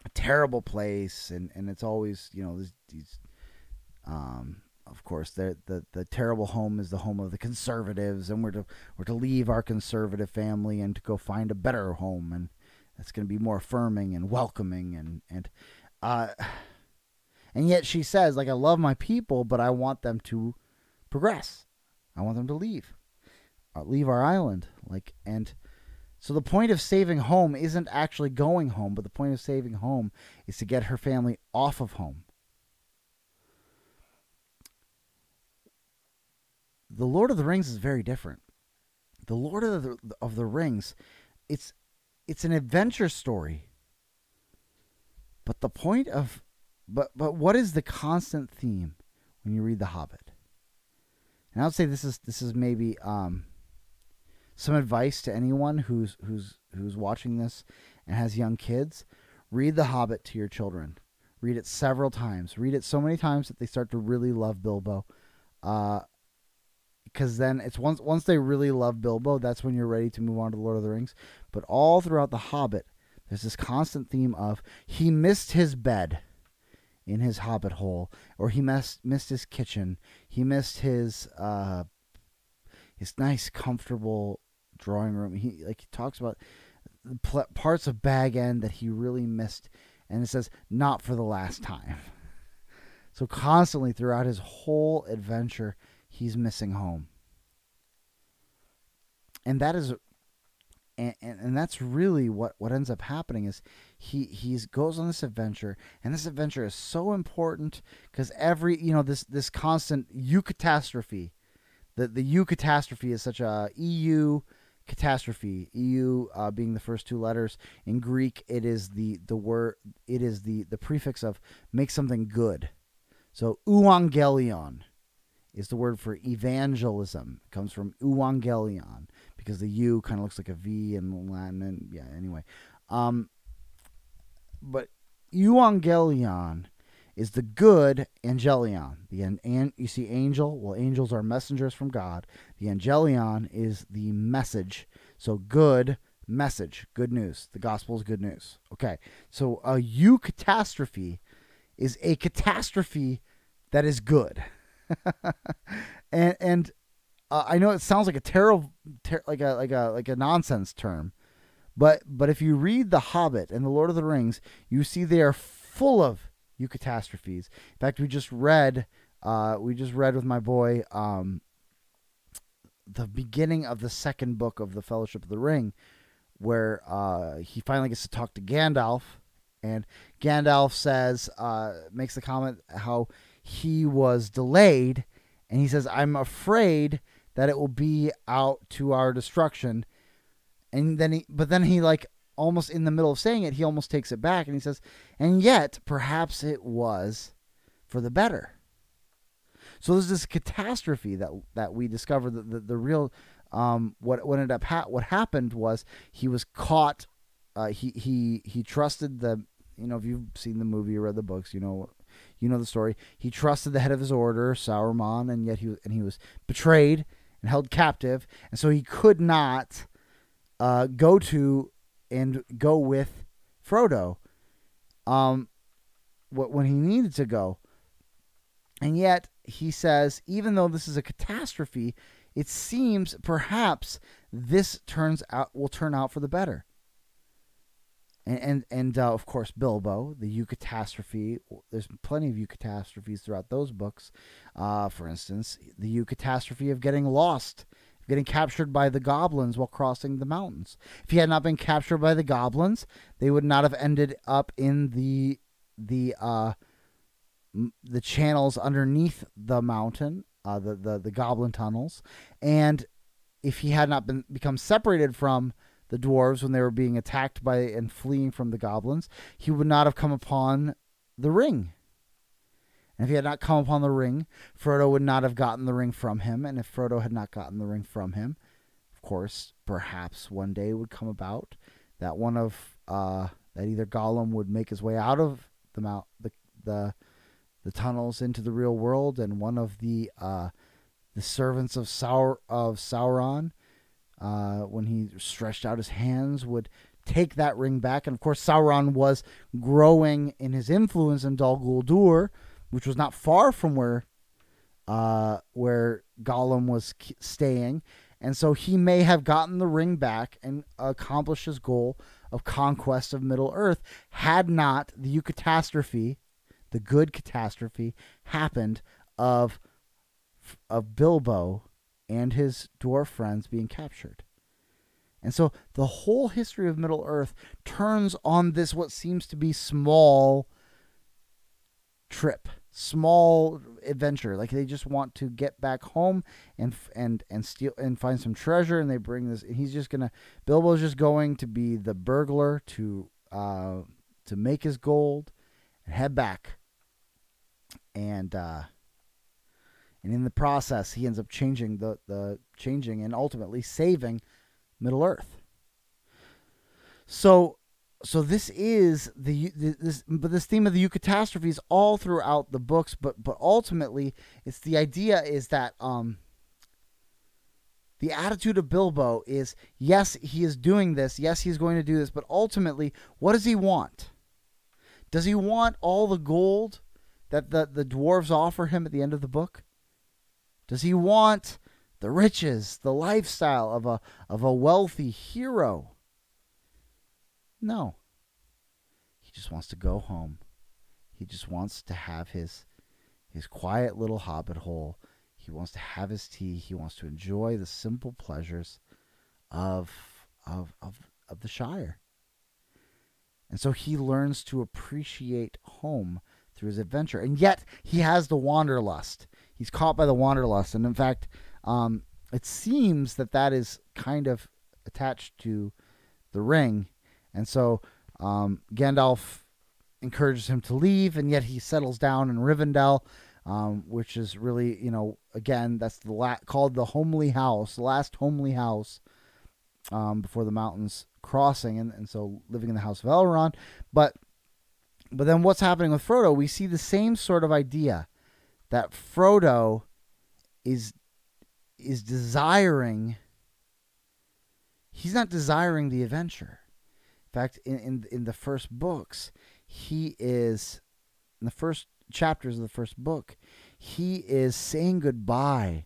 a terrible place. And, and it's always, you know, these, these um, of course, the, the terrible home is the home of the conservatives. And we're to, we're to leave our conservative family and to go find a better home. And that's going to be more affirming and welcoming. And, and, uh, and yet she says, like, I love my people, but I want them to progress. I want them to leave, uh, leave our island. Like, and so the point of saving home isn't actually going home, but the point of saving home is to get her family off of home. The Lord of the Rings is very different. The Lord of the, of the Rings, it's, it's an adventure story, but the point of, but, but what is the constant theme when you read The Hobbit? And I would say this is this is maybe um, some advice to anyone who's who's who's watching this and has young kids. Read The Hobbit to your children. Read it several times. Read it so many times that they start to really love Bilbo. Uh, because then it's once once they really love Bilbo, that's when you're ready to move on to The Lord of the Rings. But all throughout The Hobbit, there's this constant theme of he missed his bed in his hobbit hole, or he missed, missed his kitchen. He missed his, uh, his nice, comfortable drawing room. He, like, he talks about parts of Bag End that he really missed. And it says, not for the last time. So constantly throughout his whole adventure, he's missing home. And that is, And, and, and that's really what, what ends up happening is he he's goes on this adventure, and this adventure is so important because every, you know, this, this constant you catastrophe, the, the you catastrophe is such a E U catastrophe, E U uh, being the first two letters in Greek. It is the, the word, it is the, the prefix of make something good. So euangelion is the word for evangelism. It comes from euangelion, because the U kind of looks like a V in Latin. And yeah, anyway. Um, but euangelion is the good angelion. The an, an, you see angel? Well, angels are messengers from God. The angelion is the message. So good message, good news. The gospel is good news. Okay, so a U catastrophe is a catastrophe that is good. and and uh, I know it sounds like a terrible, ter like a like a like a nonsense term, but but if you read The Hobbit and The Lord of the Rings, you see they are full of you catastrophes. In fact, we just read uh, we just read with my boy um, the beginning of the second book of the Fellowship of the Ring, where uh, he finally gets to talk to Gandalf And Gandalf says, uh, makes the comment how he was delayed, and he says, I'm afraid that it will be out to our destruction. And then he, but then he like almost in the middle of saying it, he almost takes it back and he says, and yet perhaps it was for the better. So there's this catastrophe that, that we discovered that the, the real, um, what, what ended up, ha- what happened was he was caught. Uh, he, he, he trusted the, you know, if you've seen the movie or read the books, you know, you know the story. He trusted the head of his order, Saruman, and yet he, and he was betrayed and held captive. And so he could not uh, go to and go with Frodo um, when he needed to go. And yet he says, even though this is a catastrophe, it seems perhaps this turns out will turn out for the better. And, and, and uh, of course, Bilbo, the eucatastrophe. There's plenty of eucatastrophes throughout those books. Uh, for instance, the eucatastrophe of getting lost, getting captured by the goblins while crossing the mountains. If he had not been captured by the goblins, they would not have ended up in the the uh, the channels underneath the mountain, uh, the, the, the goblin tunnels. And if he had not been become separated from the dwarves when they were being attacked by and fleeing from the goblins, he would not have come upon the ring. And if he had not come upon the ring, Frodo would not have gotten the ring from him. And if Frodo had not gotten the ring from him, of course, perhaps one day would come about that one of uh, that either Gollum would make his way out of the mount, the, the the tunnels into the real world, and one of the uh, the servants of Saur of Sauron. Uh, when he stretched out his hands, would take that ring back. And, of course, Sauron was growing in his influence in Dol Guldur, which was not far from where uh, where Gollum was staying. And so he may have gotten the ring back and accomplished his goal of conquest of Middle-earth had not the eucatastrophe, the good catastrophe, happened of of Bilbo and his dwarf friends being captured. And so the whole history of Middle-earth turns on this what seems to be small trip, small adventure. Like they just want to get back home and and and steal and find some treasure, and they bring this. And he's just gonna Bilbo's just going to be the burglar to uh, to make his gold and head back. And. Uh, And in the process, he ends up changing the, the changing and ultimately saving Middle-earth. So, so this is the this but this theme of the eucatastrophe is all throughout the books. But but ultimately, it's the idea is that um. The attitude of Bilbo is yes, he is doing this. Yes, he's going to do this. But ultimately, what does he want? Does he want all the gold that the the dwarves offer him at the end of the book? Does he want the riches, the lifestyle of a of a wealthy hero? No. He just wants to go home. He just wants to have his his quiet little hobbit hole. He wants to have his tea. He wants to enjoy the simple pleasures of of of, of the Shire. And so he learns to appreciate home through his adventure. And yet he has the wanderlust. He's caught by the wanderlust, and in fact, um, it seems that that is kind of attached to the ring, and so um, Gandalf encourages him to leave, and yet he settles down in Rivendell, um, which is really, you know, again, that's the la- called the homely house, the last homely house um, before the mountains crossing, and, and so living in the house of Elrond. But but then what's happening with Frodo? We see the same sort of idea. That Frodo is is desiring. He's not desiring the adventure. In fact, in, in in the first books, he is in the first chapters of the first book, he is saying goodbye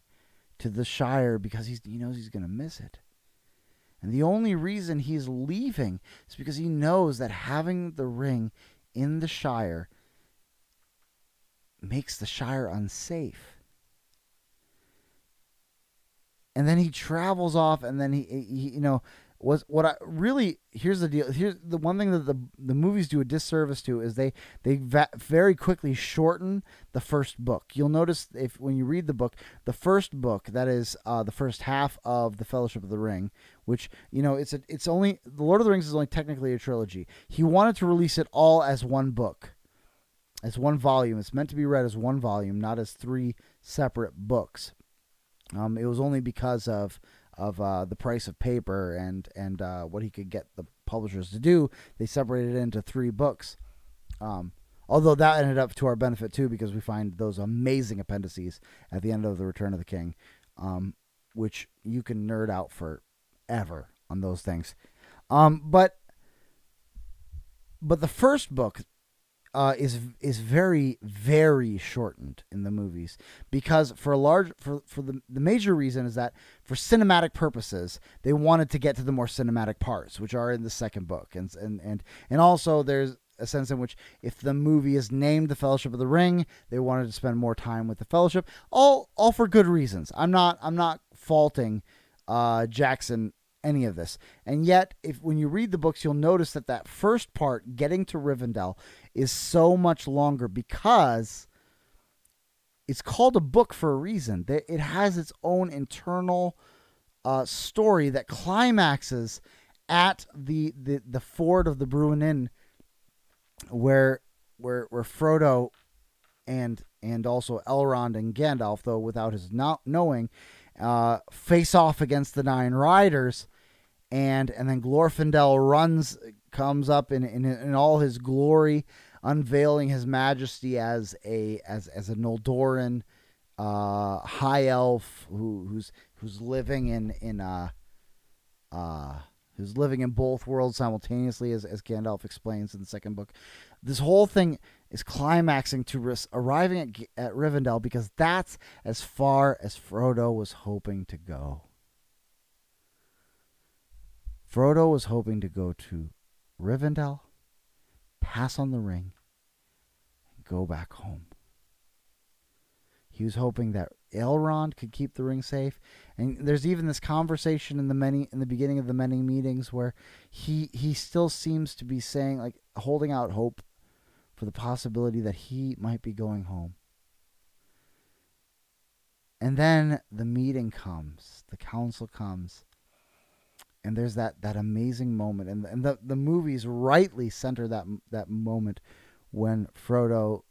to the Shire because he's he knows he's going to miss it. And the only reason he's leaving is because he knows that having the ring in the Shire makes the Shire unsafe. And then he travels off, and then he, he you know was what I really, here's the deal. Here's the one thing that the, the movies do a disservice to is they, they va very quickly shorten the first book. You'll notice if, when you read the book, the first book, that is uh, the first half of The Fellowship of the Ring, which, you know, it's a, it's only, The Lord of the Rings is only technically a trilogy. He wanted to release it all as one book, as one volume. It's meant to be read as one volume, not as three separate books. Um, it was only because of, of uh, the price of paper and and uh, what he could get the publishers to do, they separated it into three books. Um, although that ended up to our benefit too, because we find those amazing appendices at the end of The Return of the King, um, which you can nerd out forever on those things. Um, but but the first book uh, is is very very shortened in the movies, because for a large for for the the major reason is that for cinematic purposes they wanted to get to the more cinematic parts, which are in the second book, and and and and also there's a sense in which if the movie is named The Fellowship of the Ring, they wanted to spend more time with the Fellowship, all all for good reasons. I'm not I'm not faulting uh, Jackson any of this. And yet, if when you read the books, you'll notice that that first part, getting to Rivendell, is so much longer because it's called a book for a reason. It has its own internal uh, story that climaxes at the the, the ford of the Bruin Inn, where where where Frodo and and also Elrond and Gandalf, though without his not knowing, uh, face off against the Nine Riders. And and then Glorfindel runs, comes up in, in in all his glory, unveiling his majesty as a as as a Noldoran uh, high elf who who's who's living in in uh, uh who's living in both worlds simultaneously, as as Gandalf explains in the second book. This whole thing is climaxing to arriving at, at Rivendell, because that's as far as Frodo was hoping to go. Frodo was hoping to go to Rivendell, pass on the ring, and go back home. He was hoping that Elrond could keep the ring safe, and there's even this conversation in the many in the beginning of the many meetings where he he still seems to be saying, like, holding out hope for the possibility that he might be going home. And then the meeting comes, the council comes. And there's that, that amazing moment, and, and the, the movies rightly center that, that moment when Frodo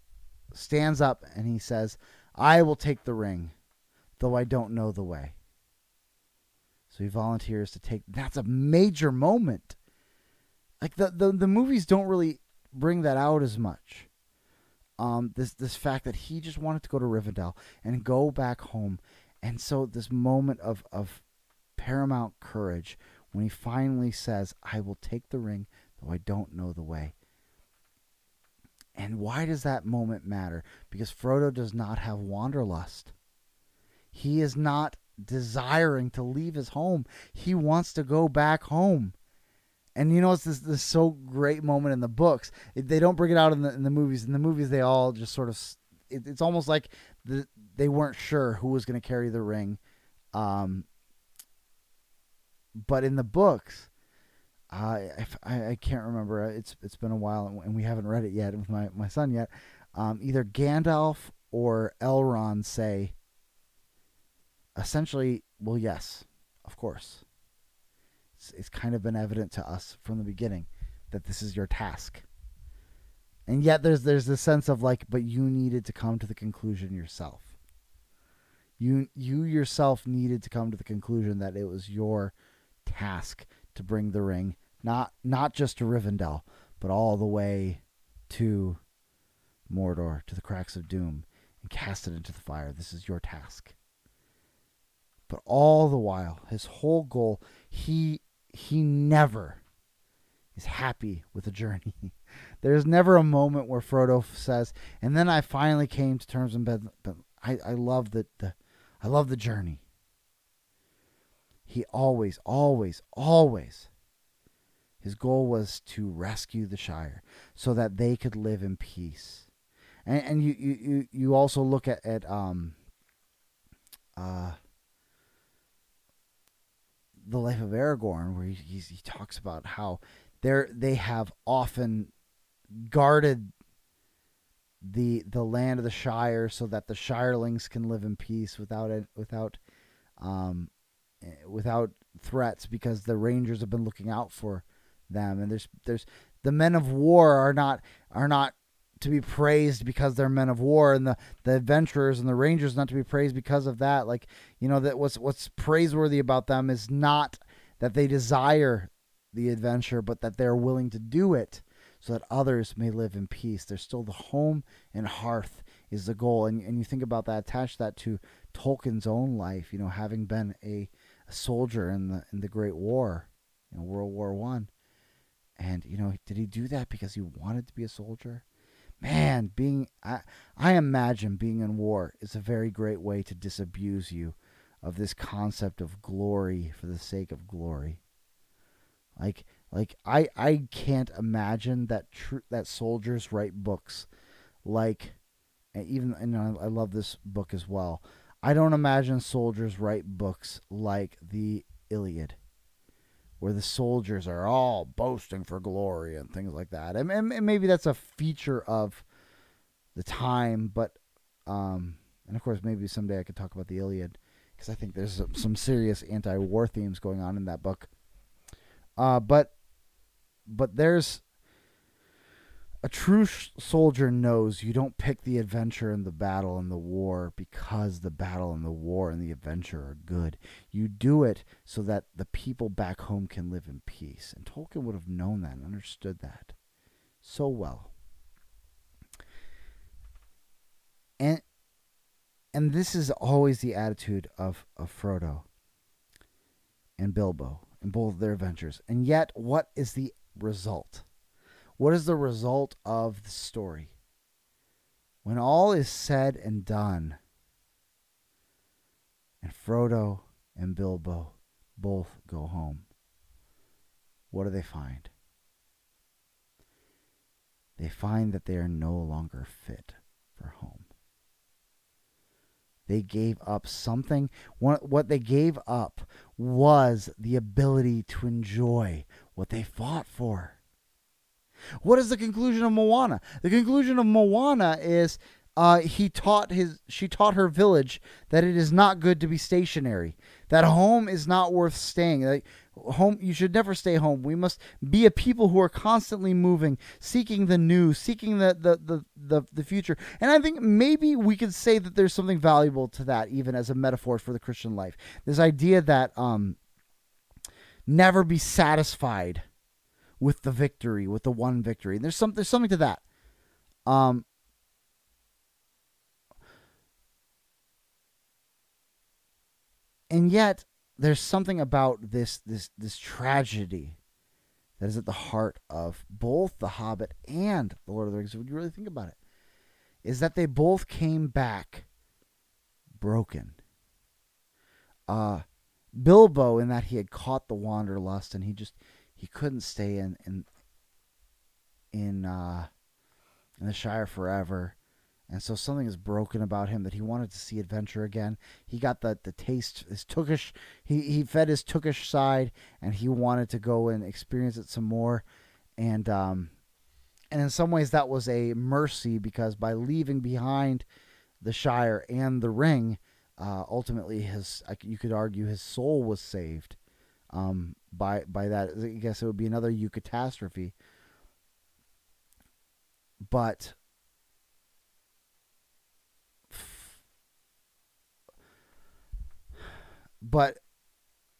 stands up and he says, "I will take the ring, though I don't know the way." So he volunteers to take. That's a major moment. Like the, the, the movies don't really bring that out as much. Um, this, this fact that he just wanted to go to Rivendell and go back home. And so this moment of, of paramount courage, when he finally says, "I will take the ring, though I don't know the way." And why does that moment matter? Because Frodo does not have wanderlust. He is not desiring to leave his home. He wants to go back home. And you know, it's this, this so great moment in the books. It, they don't bring it out in the, in the movies. In the movies, they all just sort of, it, it's almost like the, they weren't sure who was going to carry the ring. Um, But in the books, uh, I, I can't remember. It's it's been a while, and we haven't read it yet with my, my son yet. Um, either Gandalf or Elrond say, essentially, "Well, yes, of course." It's, it's kind of been evident to us from the beginning that this is your task. And yet there's there's this sense of like, but you needed to come to the conclusion yourself. You you yourself needed to come to the conclusion that it was your task to bring the ring, not not just to Rivendell, but all the way to Mordor, to the cracks of doom, and cast it into the fire. This is your task. But all the while, his whole goal, he he never is happy with the journey. There's never a moment where Frodo says, "And then I finally came to terms and bed, but I I love the the I love the journey." He always, always, always, his goal was to rescue the Shire so that they could live in peace. And, and you, you, you also look at, at um, uh, The Life of Aragorn, where he, he's, he talks about how they're, they have often guarded the the land of the Shire so that the Shirelings can live in peace without it, without um without threats, because the Rangers have been looking out for them. And there's there's the men of war are not are not to be praised because they're men of war, and the, the adventurers and the Rangers not to be praised because of that. Like, you know, that what's what's praiseworthy about them is not that they desire the adventure, but that they're willing to do it so that others may live in peace. There's still the home and hearth is the goal. And, and you think about that, attach that to Tolkien's own life, you know, having been a, a soldier in the in the Great War, you know, World War One. And, you know, did he do that because he wanted to be a soldier? Man, being I, I imagine being in war is a very great way to disabuse you of this concept of glory for the sake of glory. Like, like I I can't imagine that tr that soldiers write books like, and even and I, I love this book as well. I don't imagine soldiers write books like the Iliad, where the soldiers are all boasting for glory and things like that. And, and, and maybe that's a feature of the time, but, um, and of course, maybe someday I could talk about the Iliad, because I think there's some, some serious anti-war themes going on in that book. Uh, but, but there's a true soldier knows you don't pick the adventure and the battle and the war because the battle and the war and the adventure are good. You do it so that the people back home can live in peace. And Tolkien would have known that and understood that so well. And and this is always the attitude of, of Frodo and Bilbo in both of their adventures. And yet, what is the result? What is the result of the story? When all is said and done, and Frodo and Bilbo both go home, what do they find? They find that they are no longer fit for home. They gave up something. What they gave up was the ability to enjoy what they fought for. What is the conclusion of Moana? The conclusion of Moana is uh, he taught his, she taught her village that it is not good to be stationary, that home is not worth staying. Like, home, you should never stay home. We must be a people who are constantly moving, seeking the new, seeking the, the, the, the, the future. And I think maybe we could say that there's something valuable to that, even as a metaphor for the Christian life. This idea that um, never be satisfied with the victory, with the one victory. And there's some, there's something to that. Um, and yet there's something about this, this, this tragedy that is at the heart of both The Hobbit and The Lord of the Rings. When you really think about it, is that they both came back broken. Uh, Bilbo, in that he had caught the wanderlust and he just, he couldn't stay in in in, uh, in the Shire forever, and so something is broken about him that he wanted to see adventure again. He got the the taste, his Tookish. He he fed his Tookish side, and he wanted to go and experience it some more. And um, and in some ways that was a mercy, because by leaving behind the Shire and the Ring, uh, ultimately his, you could argue, his soul was saved. Um, by, by that, I guess it would be another U catastrophe, but but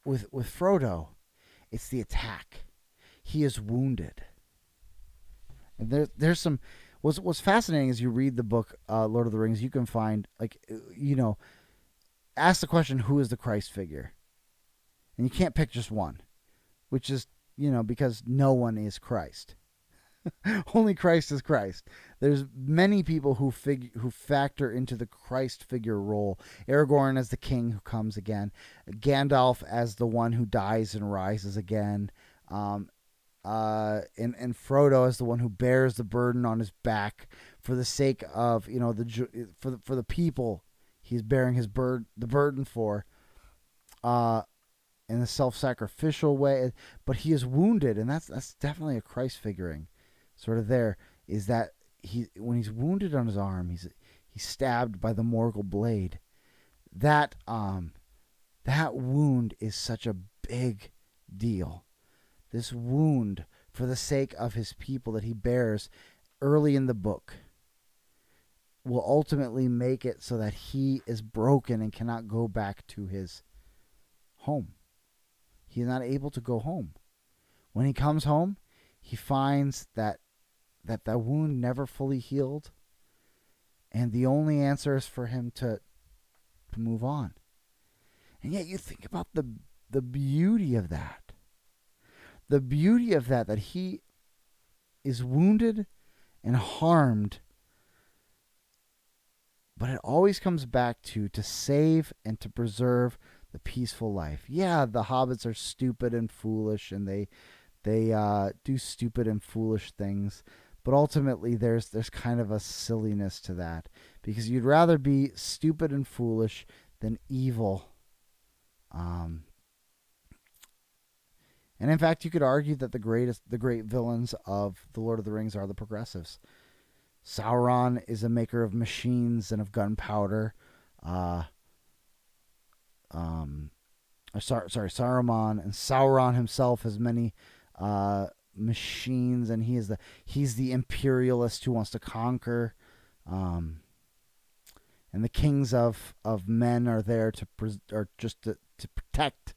with, with Frodo, it's the attack. He is wounded. And there, there's some, what's, what's fascinating is you read the book, uh, Lord of the Rings, you can find, like, you know, ask the question, who is the Christ figure? And you can't pick just one, which is, you know, because no one is Christ. Only Christ is Christ. There's many people who fig who factor into the Christ figure role. Aragorn as the king who comes again. Gandalf as the one who dies and rises again. Um, uh, and, and Frodo as the one who bears the burden on his back for the sake of, you know, the for the, for the people he's bearing his bur the burden for. Uh, in a self-sacrificial way, but he is wounded, and that's that's definitely a Christ figuring, sort of there is that he when he's wounded on his arm, he's he's stabbed by the Morgul blade. That um, that wound is such a big deal. This wound for the sake of his people that he bears early in the book will ultimately make it so that he is broken and cannot go back to his home. He's not able to go home. When he comes home, he finds that that that wound never fully healed, and the only answer is for him to to move on. And yet you think about the the beauty of that. The beauty of that that he is wounded and harmed, but it always comes back to to save and to preserve the peaceful life. Yeah, the hobbits are stupid and foolish, and they they uh, do stupid and foolish things. But ultimately, there's there's kind of a silliness to that, because you'd rather be stupid and foolish than evil. Um, and in fact, you could argue that the greatest the great villains of The Lord of the Rings are the progressives. Sauron is a maker of machines and of gunpowder. Uh, Um, sorry, sorry, Saruman, and Sauron himself has many uh, machines, and he is the he's the imperialist who wants to conquer. Um, and the kings of of men are there to pres- are just to, to protect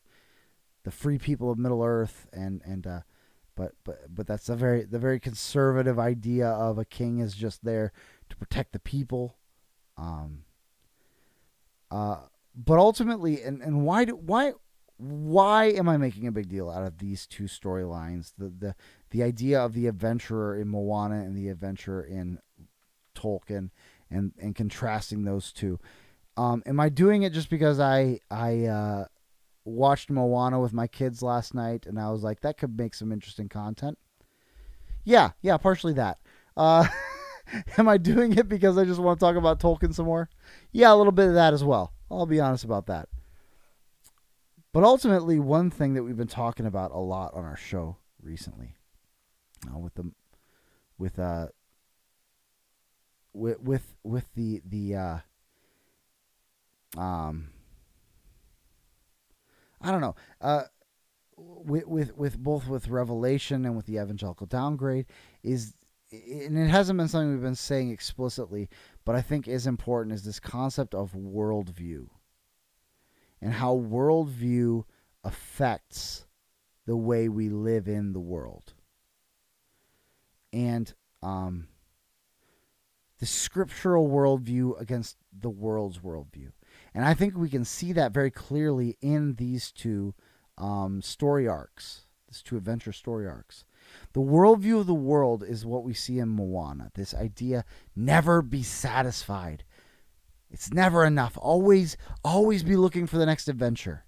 the free people of Middle-earth, and and uh, but but but that's a very the very conservative idea of a king is just there to protect the people. Um. Uh. But ultimately, and, and why do why why am I making a big deal out of these two storylines? The the the idea of the adventurer in Moana and the adventurer in Tolkien, and and contrasting those two. Um, am I doing it just because I I uh, watched Moana with my kids last night and I was like, that could make some interesting content? Yeah, yeah, partially that. Uh, am I doing it because I just want to talk about Tolkien some more? Yeah, a little bit of that as well. I'll be honest about that. But ultimately, one thing that we've been talking about a lot on our show recently, uh, with the, with uh, with with with the the, uh, um, I don't know, uh, with with with both with Revelation and with the evangelical downgrade is, and it hasn't been something we've been saying explicitly, but I think is important, is this concept of worldview and how worldview affects the way we live in the world. And um, the scriptural worldview against the world's worldview. And I think we can see that very clearly in these two um, story arcs, these two adventure story arcs. The worldview of the world is what we see in Moana. This idea, never be satisfied. It's never enough. Always, always be looking for the next adventure.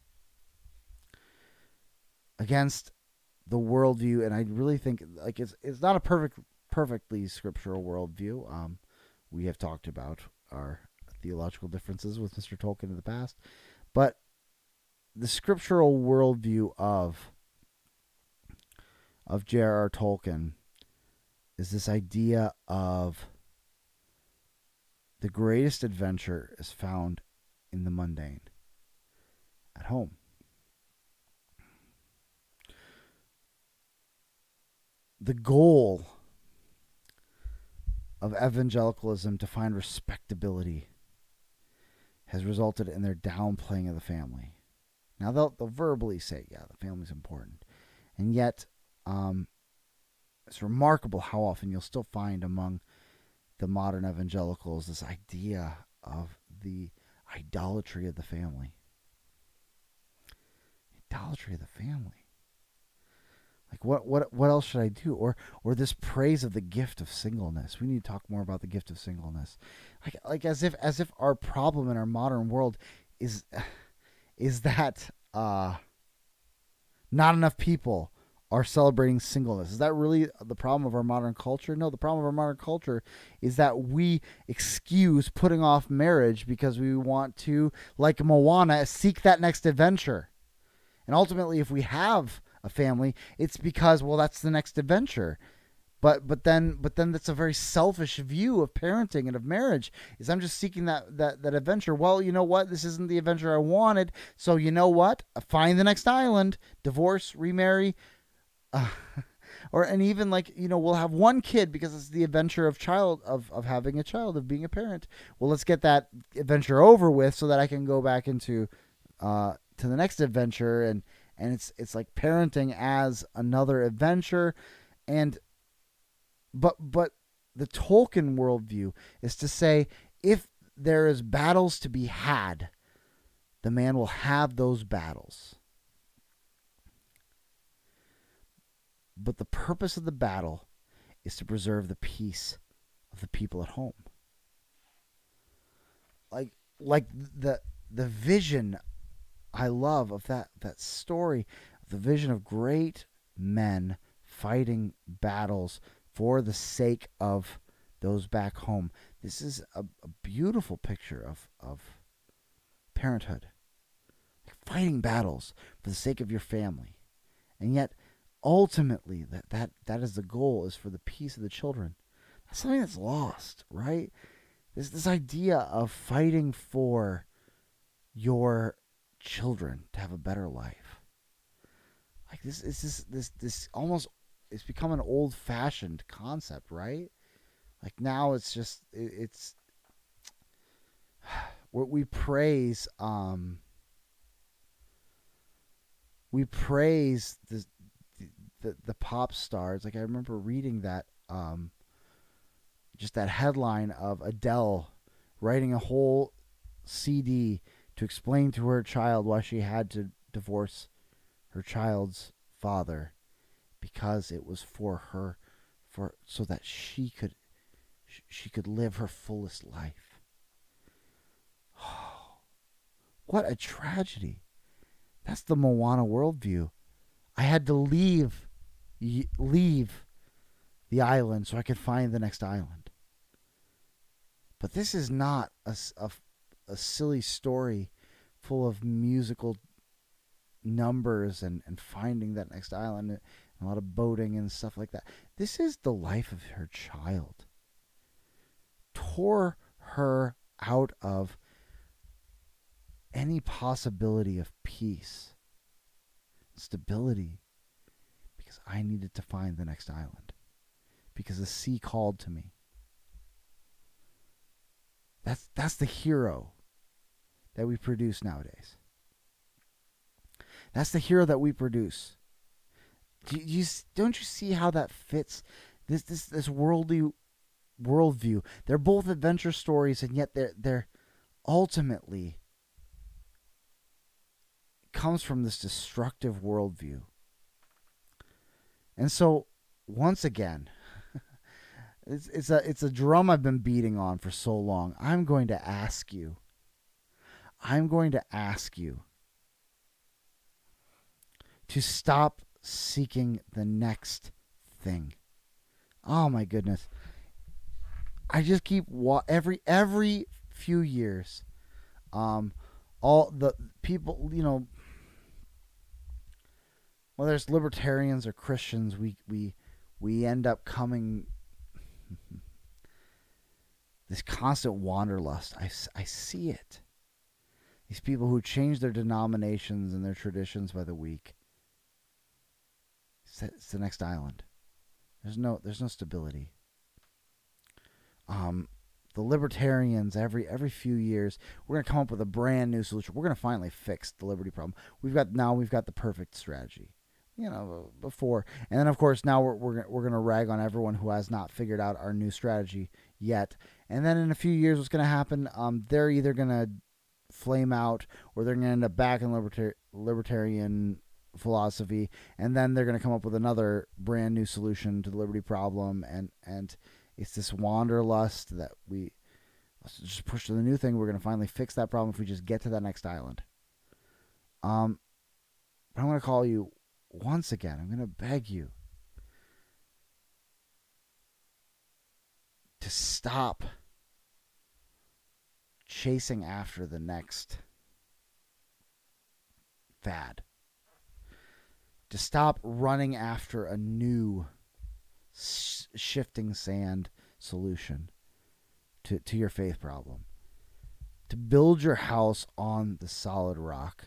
Against the worldview, and I really think like it's it's not a perfect, perfectly scriptural worldview. Um, we have talked about our theological differences with Mister Tolkien in the past, but the scriptural worldview of of J R R Tolkien is this idea of the greatest adventure is found in the mundane, at home. The goal of evangelicalism to find respectability has resulted in their downplaying of the family. Now they'll, they'll verbally say, yeah, the family's important. And yet, Um, it's remarkable how often you'll still find among the modern evangelicals this idea of the idolatry of the family. Idolatry of the family. Like what what what else should I do? Or or this praise of the gift of singleness. We need to talk more about the gift of singleness. Like like as if as if our problem in our modern world is is that uh, not enough people are celebrating singleness. Is that really the problem of our modern culture? No, the problem of our modern culture is that we excuse putting off marriage because we want to, like Moana, seek that next adventure. And ultimately, if we have a family, it's because, well, that's the next adventure. But but then but then that's a very selfish view of parenting and of marriage, is I'm just seeking that, that, that adventure. Well, you know what? This isn't the adventure I wanted. So you know what? Find the next island, divorce, remarry, uh, or and even like, you know, we'll have one kid because it's the adventure of child of, of having a child, of being a parent. Well, let's get that adventure over with so that I can go back into uh, to the next adventure. And, and it's it's like parenting as another adventure. And But but the Tolkien worldview is to say, if there is battles to be had, the man will have those battles. But the purpose of the battle is to preserve the peace of the people at home. Like like the the vision I love of that, that story, the vision of great men fighting battles for the sake of those back home. This is a, a beautiful picture of, of parenthood. Like fighting battles for the sake of your family. And yet, ultimately, that, that, that is the goal, is for the peace of the children. That's something that's lost, right? This, this idea of fighting for your children to have a better life. Like this is this this this almost it's become an old-fashioned concept, right? Like now it's just, it, it's, what we praise, um, we praise the, the, the pop stars. Like I remember reading that, um, just that headline of Adele writing a whole C D to explain to her child why she had to divorce her child's father, because it was for her, for so that she could sh she could live her fullest life. Oh, what a tragedy. That's the Moana worldview. I had to leave leave the island so I could find the next island. But this is not a, a, a silly story full of musical numbers and, and finding that next island, a lot of boating and stuff like that. This is the life of her child. Tore her out of any possibility of peace, stability, because I needed to find the next island, because the sea called to me. That's, that's the hero that we produce nowadays. That's the hero that we produce. Do you, don't you see how that fits this this this worldly worldview? They're both adventure stories, and yet they're they're ultimately comes from this destructive worldview. And so, once again, it's it's a it's a drum I've been beating on for so long. I'm going to ask you. I'm going to ask you to stop seeking the next thing. Oh my goodness. I just keep wa every every few years um all the people, you know, whether it's libertarians or Christians, we we we end up coming this constant wanderlust. I, I see it. These people who change their denominations and their traditions by the week. It's the next island. There's no, there's no stability. Um, the libertarians, every every few years, we're gonna come up with a brand new solution. We're gonna finally fix the liberty problem. We've got now, we've got the perfect strategy. You know, before, and then of course now we're we're we're gonna rag on everyone who has not figured out our new strategy yet. And then in a few years, what's gonna happen? Um, they're either gonna flame out, or they're gonna end up back in libertar libertarian. philosophy, and then they're going to come up with another brand new solution to the liberty problem, and and it's this wanderlust that we let's just push to the new thing. We're going to finally fix that problem if we just get to that next island. Um, but I'm going to call you once again. I'm going to beg you to stop chasing after the next fad. to stop running after a new sh shifting sand solution to, to your faith problem, to build your house on the solid rock,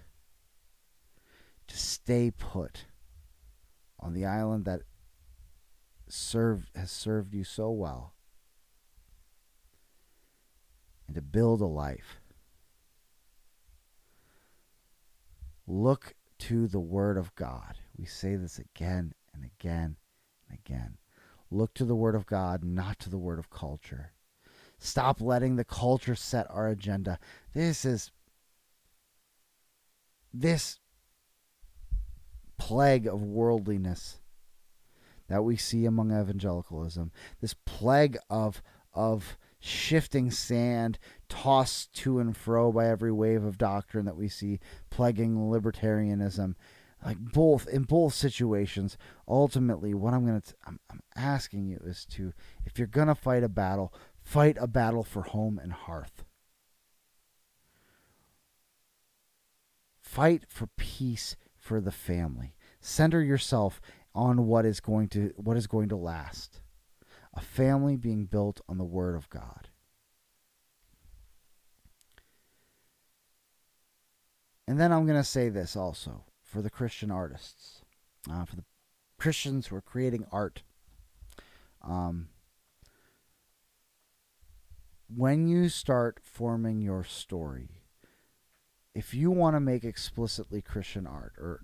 to stay put on the island that served has served you so well, and to build a life. Look to the Word of God. We say this again and again and again. Look to the Word of God, not to the word of culture. Stop letting the culture set our agenda. This is, this plague of worldliness that we see among evangelicalism, this plague of, of shifting sand tossed to and fro by every wave of doctrine that we see plaguing libertarianism, like both in both situations, ultimately what I'm gonna I'm, I'm asking you is to, if you're gonna fight a battle, fight a battle for home and hearth. Fight for peace for the family. Center yourself on what is going to what is going to last. A family being built on the Word of God. And then I'm going to say this also for the Christian artists, uh, for the Christians who are creating art. Um, when you start forming your story, if you want to make explicitly Christian art, or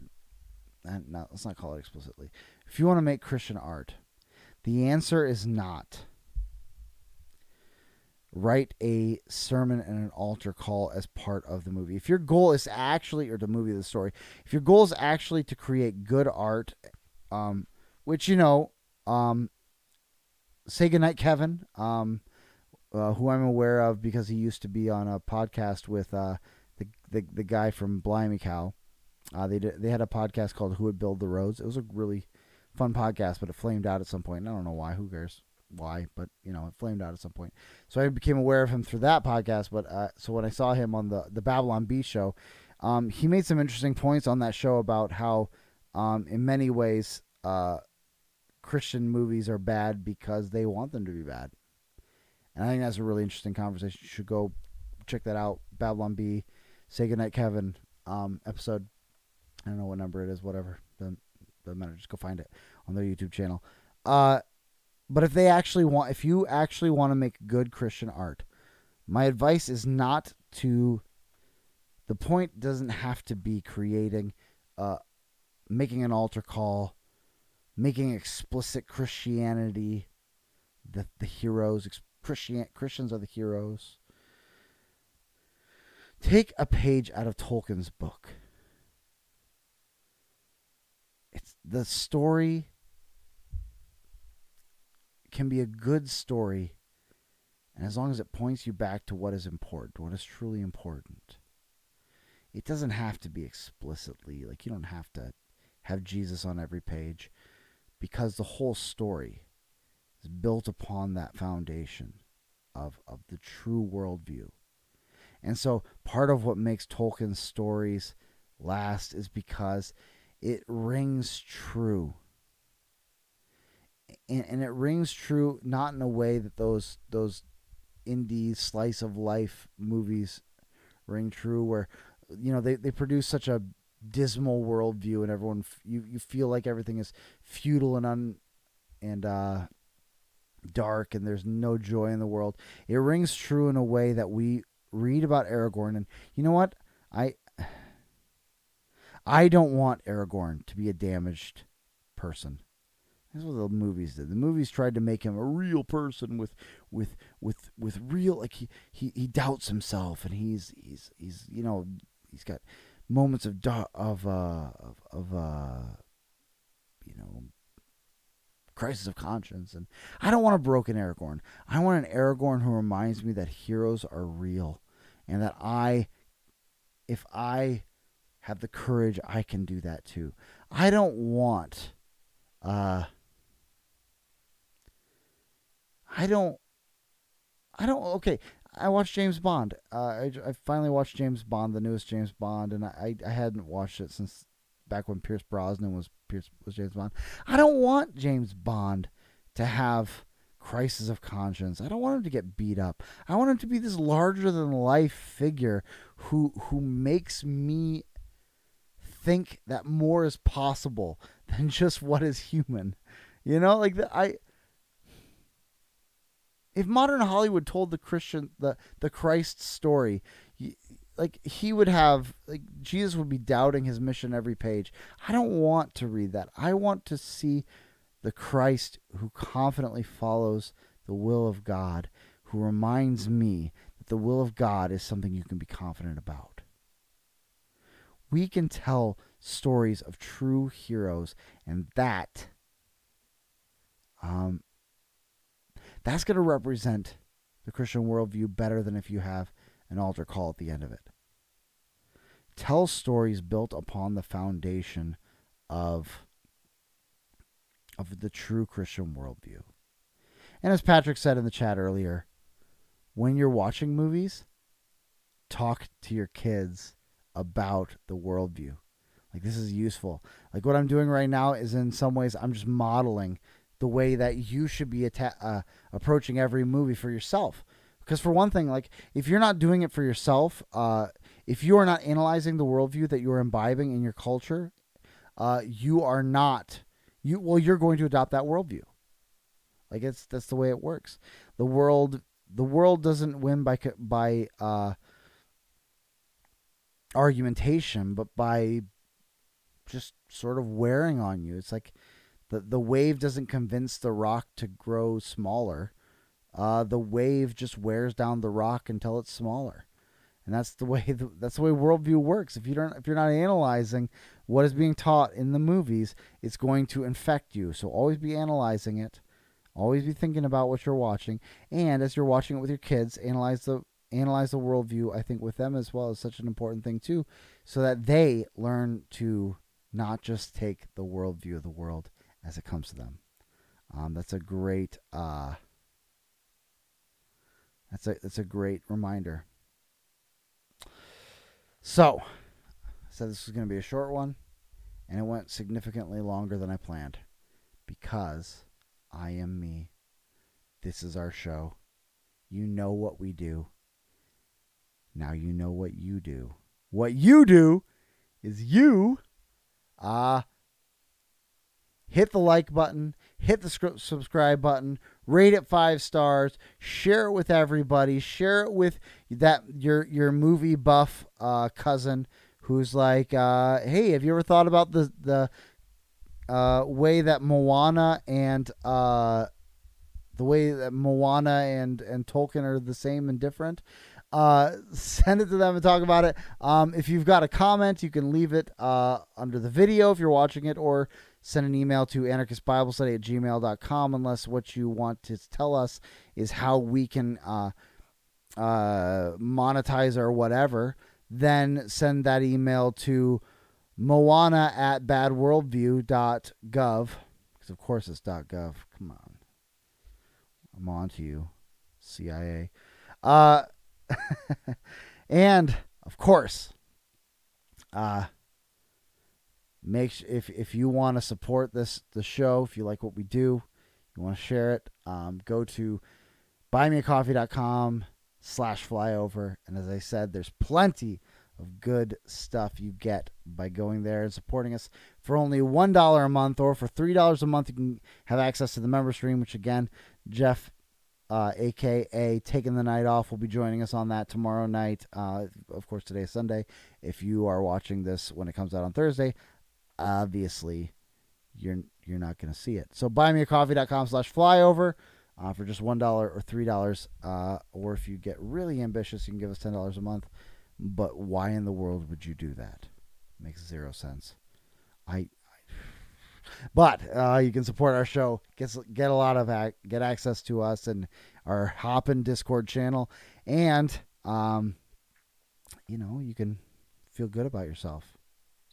and no, let's not call it explicitly, if you want to make Christian art, the answer is not write a sermon and an altar call as part of the movie. If your goal is actually, or the movie, the story, if your goal is actually to create good art, um, which, you know, um, Say Goodnight Kevin, um, uh, who I'm aware of because he used to be on a podcast with uh, the, the the guy from Blimey Cow. Uh, they did, they had a podcast called Who Would Build the Roads. It was a really fun podcast, but it flamed out at some point. And I don't know why. Who cares why? But you know, it flamed out at some point. So I became aware of him through that podcast. But uh, so when I saw him on the the Babylon Bee show, um, he made some interesting points on that show about how, um, in many ways, uh, Christian movies are bad because they want them to be bad. And I think that's a really interesting conversation. You should go check that out. Babylon Bee, Say Goodnight Kevin, um, episode. I don't know what number it is. Whatever. Then. Doesn't matter, just go find it on their YouTube channel. Uh, but if they actually want, if you actually want to make good Christian art, my advice is not to. The point doesn't have to be creating, uh, making an altar call, making explicit Christianity. The the heroes, Christian Christians are the heroes. Take a page out of Tolkien's book. It's, the story can be a good story, and as long as it points you back to what is important, what is truly important. It doesn't have to be explicitly, like you don't have to have Jesus on every page, because the whole story is built upon that foundation of, of the true worldview. And so part of what makes Tolkien's stories last is because it rings true. And, and it rings true not in a way that those those indie slice of life movies ring true, where you know they, they produce such a dismal worldview and everyone you, you feel like everything is futile and un and uh dark and there's no joy in the world. It rings true in a way that we read about Aragorn, and you know what? I I don't want Aragorn to be a damaged person. That's what the movies did. The movies tried to make him a real person with, with, with, with real, like he, he, he doubts himself, and he's, he's, he's, you know, he's got moments of, of, uh, of, of, uh, you know, crisis of conscience. And I don't want a broken Aragorn. I want an Aragorn who reminds me that heroes are real, and that I, if I have the courage, I can do that too. I don't want, uh, I don't, I don't, okay, I watched James Bond. Uh, I, I finally watched James Bond, the newest James Bond, and I, I hadn't watched it since back when Pierce Brosnan was Pierce was James Bond. I don't want James Bond to have crisis of conscience. I don't want him to get beat up. I want him to be this larger than life figure who who makes me think that more is possible than just what is human. You know, like the, I. If modern Hollywood told the Christian the the Christ story, like he would have, like Jesus would be doubting his mission every page. I don't want to read that. I want to see the Christ who confidently follows the will of God, who reminds me that the will of God is something you can be confident about. We can tell stories of true heroes, and that um that's going to represent the Christian worldview better than if you have an altar call at the end of it. Tell stories built upon the foundation of of the true Christian worldview. And as Patrick said in the chat earlier, when you're watching movies, talk to your kids about the worldview. Like, this is useful. Like, what I'm doing right now is, in some ways, I'm just modeling the way that you should be atta uh, approaching every movie for yourself. Because for one thing, like, if you're not doing it for yourself, uh, if you are not analyzing the worldview that you're imbibing in your culture, uh, you are not, you well, you're going to adopt that worldview. Like, it's, that's the way it works. The world, the world doesn't win by, by uh, argumentation, but by just sort of wearing on you. It's like, The, the wave doesn't convince the rock to grow smaller. Uh, the wave just wears down the rock until it's smaller. And that's the way the, that's the way worldview works. If you don't, if you're not analyzing what is being taught in the movies, it's going to infect you. So always be analyzing it. Always be thinking about what you're watching. And as you're watching it with your kids, analyze the analyze the worldview, I think, with them as well, is such an important thing too, so that they learn to not just take the worldview of the world as it comes to them. Um, that's a great uh, that's a that's a great reminder. So, I said this was going to be a short one, and it went significantly longer than I planned, because I am me. This is our show. You know what we do. Now you know what you do. What you do is you uh hit the like button, hit the subscribe button, rate it five stars, share it with everybody, share it with that your your movie buff uh, cousin who's like, uh, hey, have you ever thought about the the uh, way that Moana and uh, the way that Moana and and Tolkien are the same and different? Uh, send it to them and talk about it. Um, if you've got a comment, you can leave it uh, under the video if you're watching it, or send an email to anarchist bible study at gmail dot com, unless what you want to tell us is how we can uh, uh, monetize or whatever. Then send that email to moana at bad worldview dot gov, because of course it's .gov. Come on. I'm on to you, C I A. Uh, and of course, uh, make sure, if, if you want to support this the show, if you like what we do, you want to share it, um, go to buy me a coffee dot com slash flyover. And as I said, there's plenty of good stuff you get by going there and supporting us. For only one dollar a month, or for three dollars a month, you can have access to the member stream, which again, Jeff, uh, A K A Taking the Night Off, will be joining us on that tomorrow night. Uh, of course, today's Sunday. If you are watching this when it comes out on Thursday, obviously you're you're not going to see it. So buy me a coffee dot com slash flyover uh, for just one dollar or three dollars. Uh, or if you get really ambitious, you can give us ten dollars a month. But why in the world would you do that? Makes zero sense. I, I But uh, you can support our show, get, get a lot of ac get access to us and our Hoppin' Discord channel. And, um, you know, you can feel good about yourself.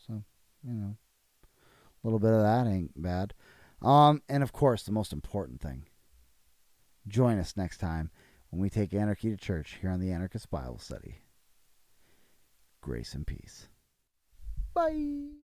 So, you know, a little bit of that ain't bad. Um, and, of course, the most important thing, join us next time when we take anarchy to church here on the Anarchist Bible Study. Grace and peace. Bye.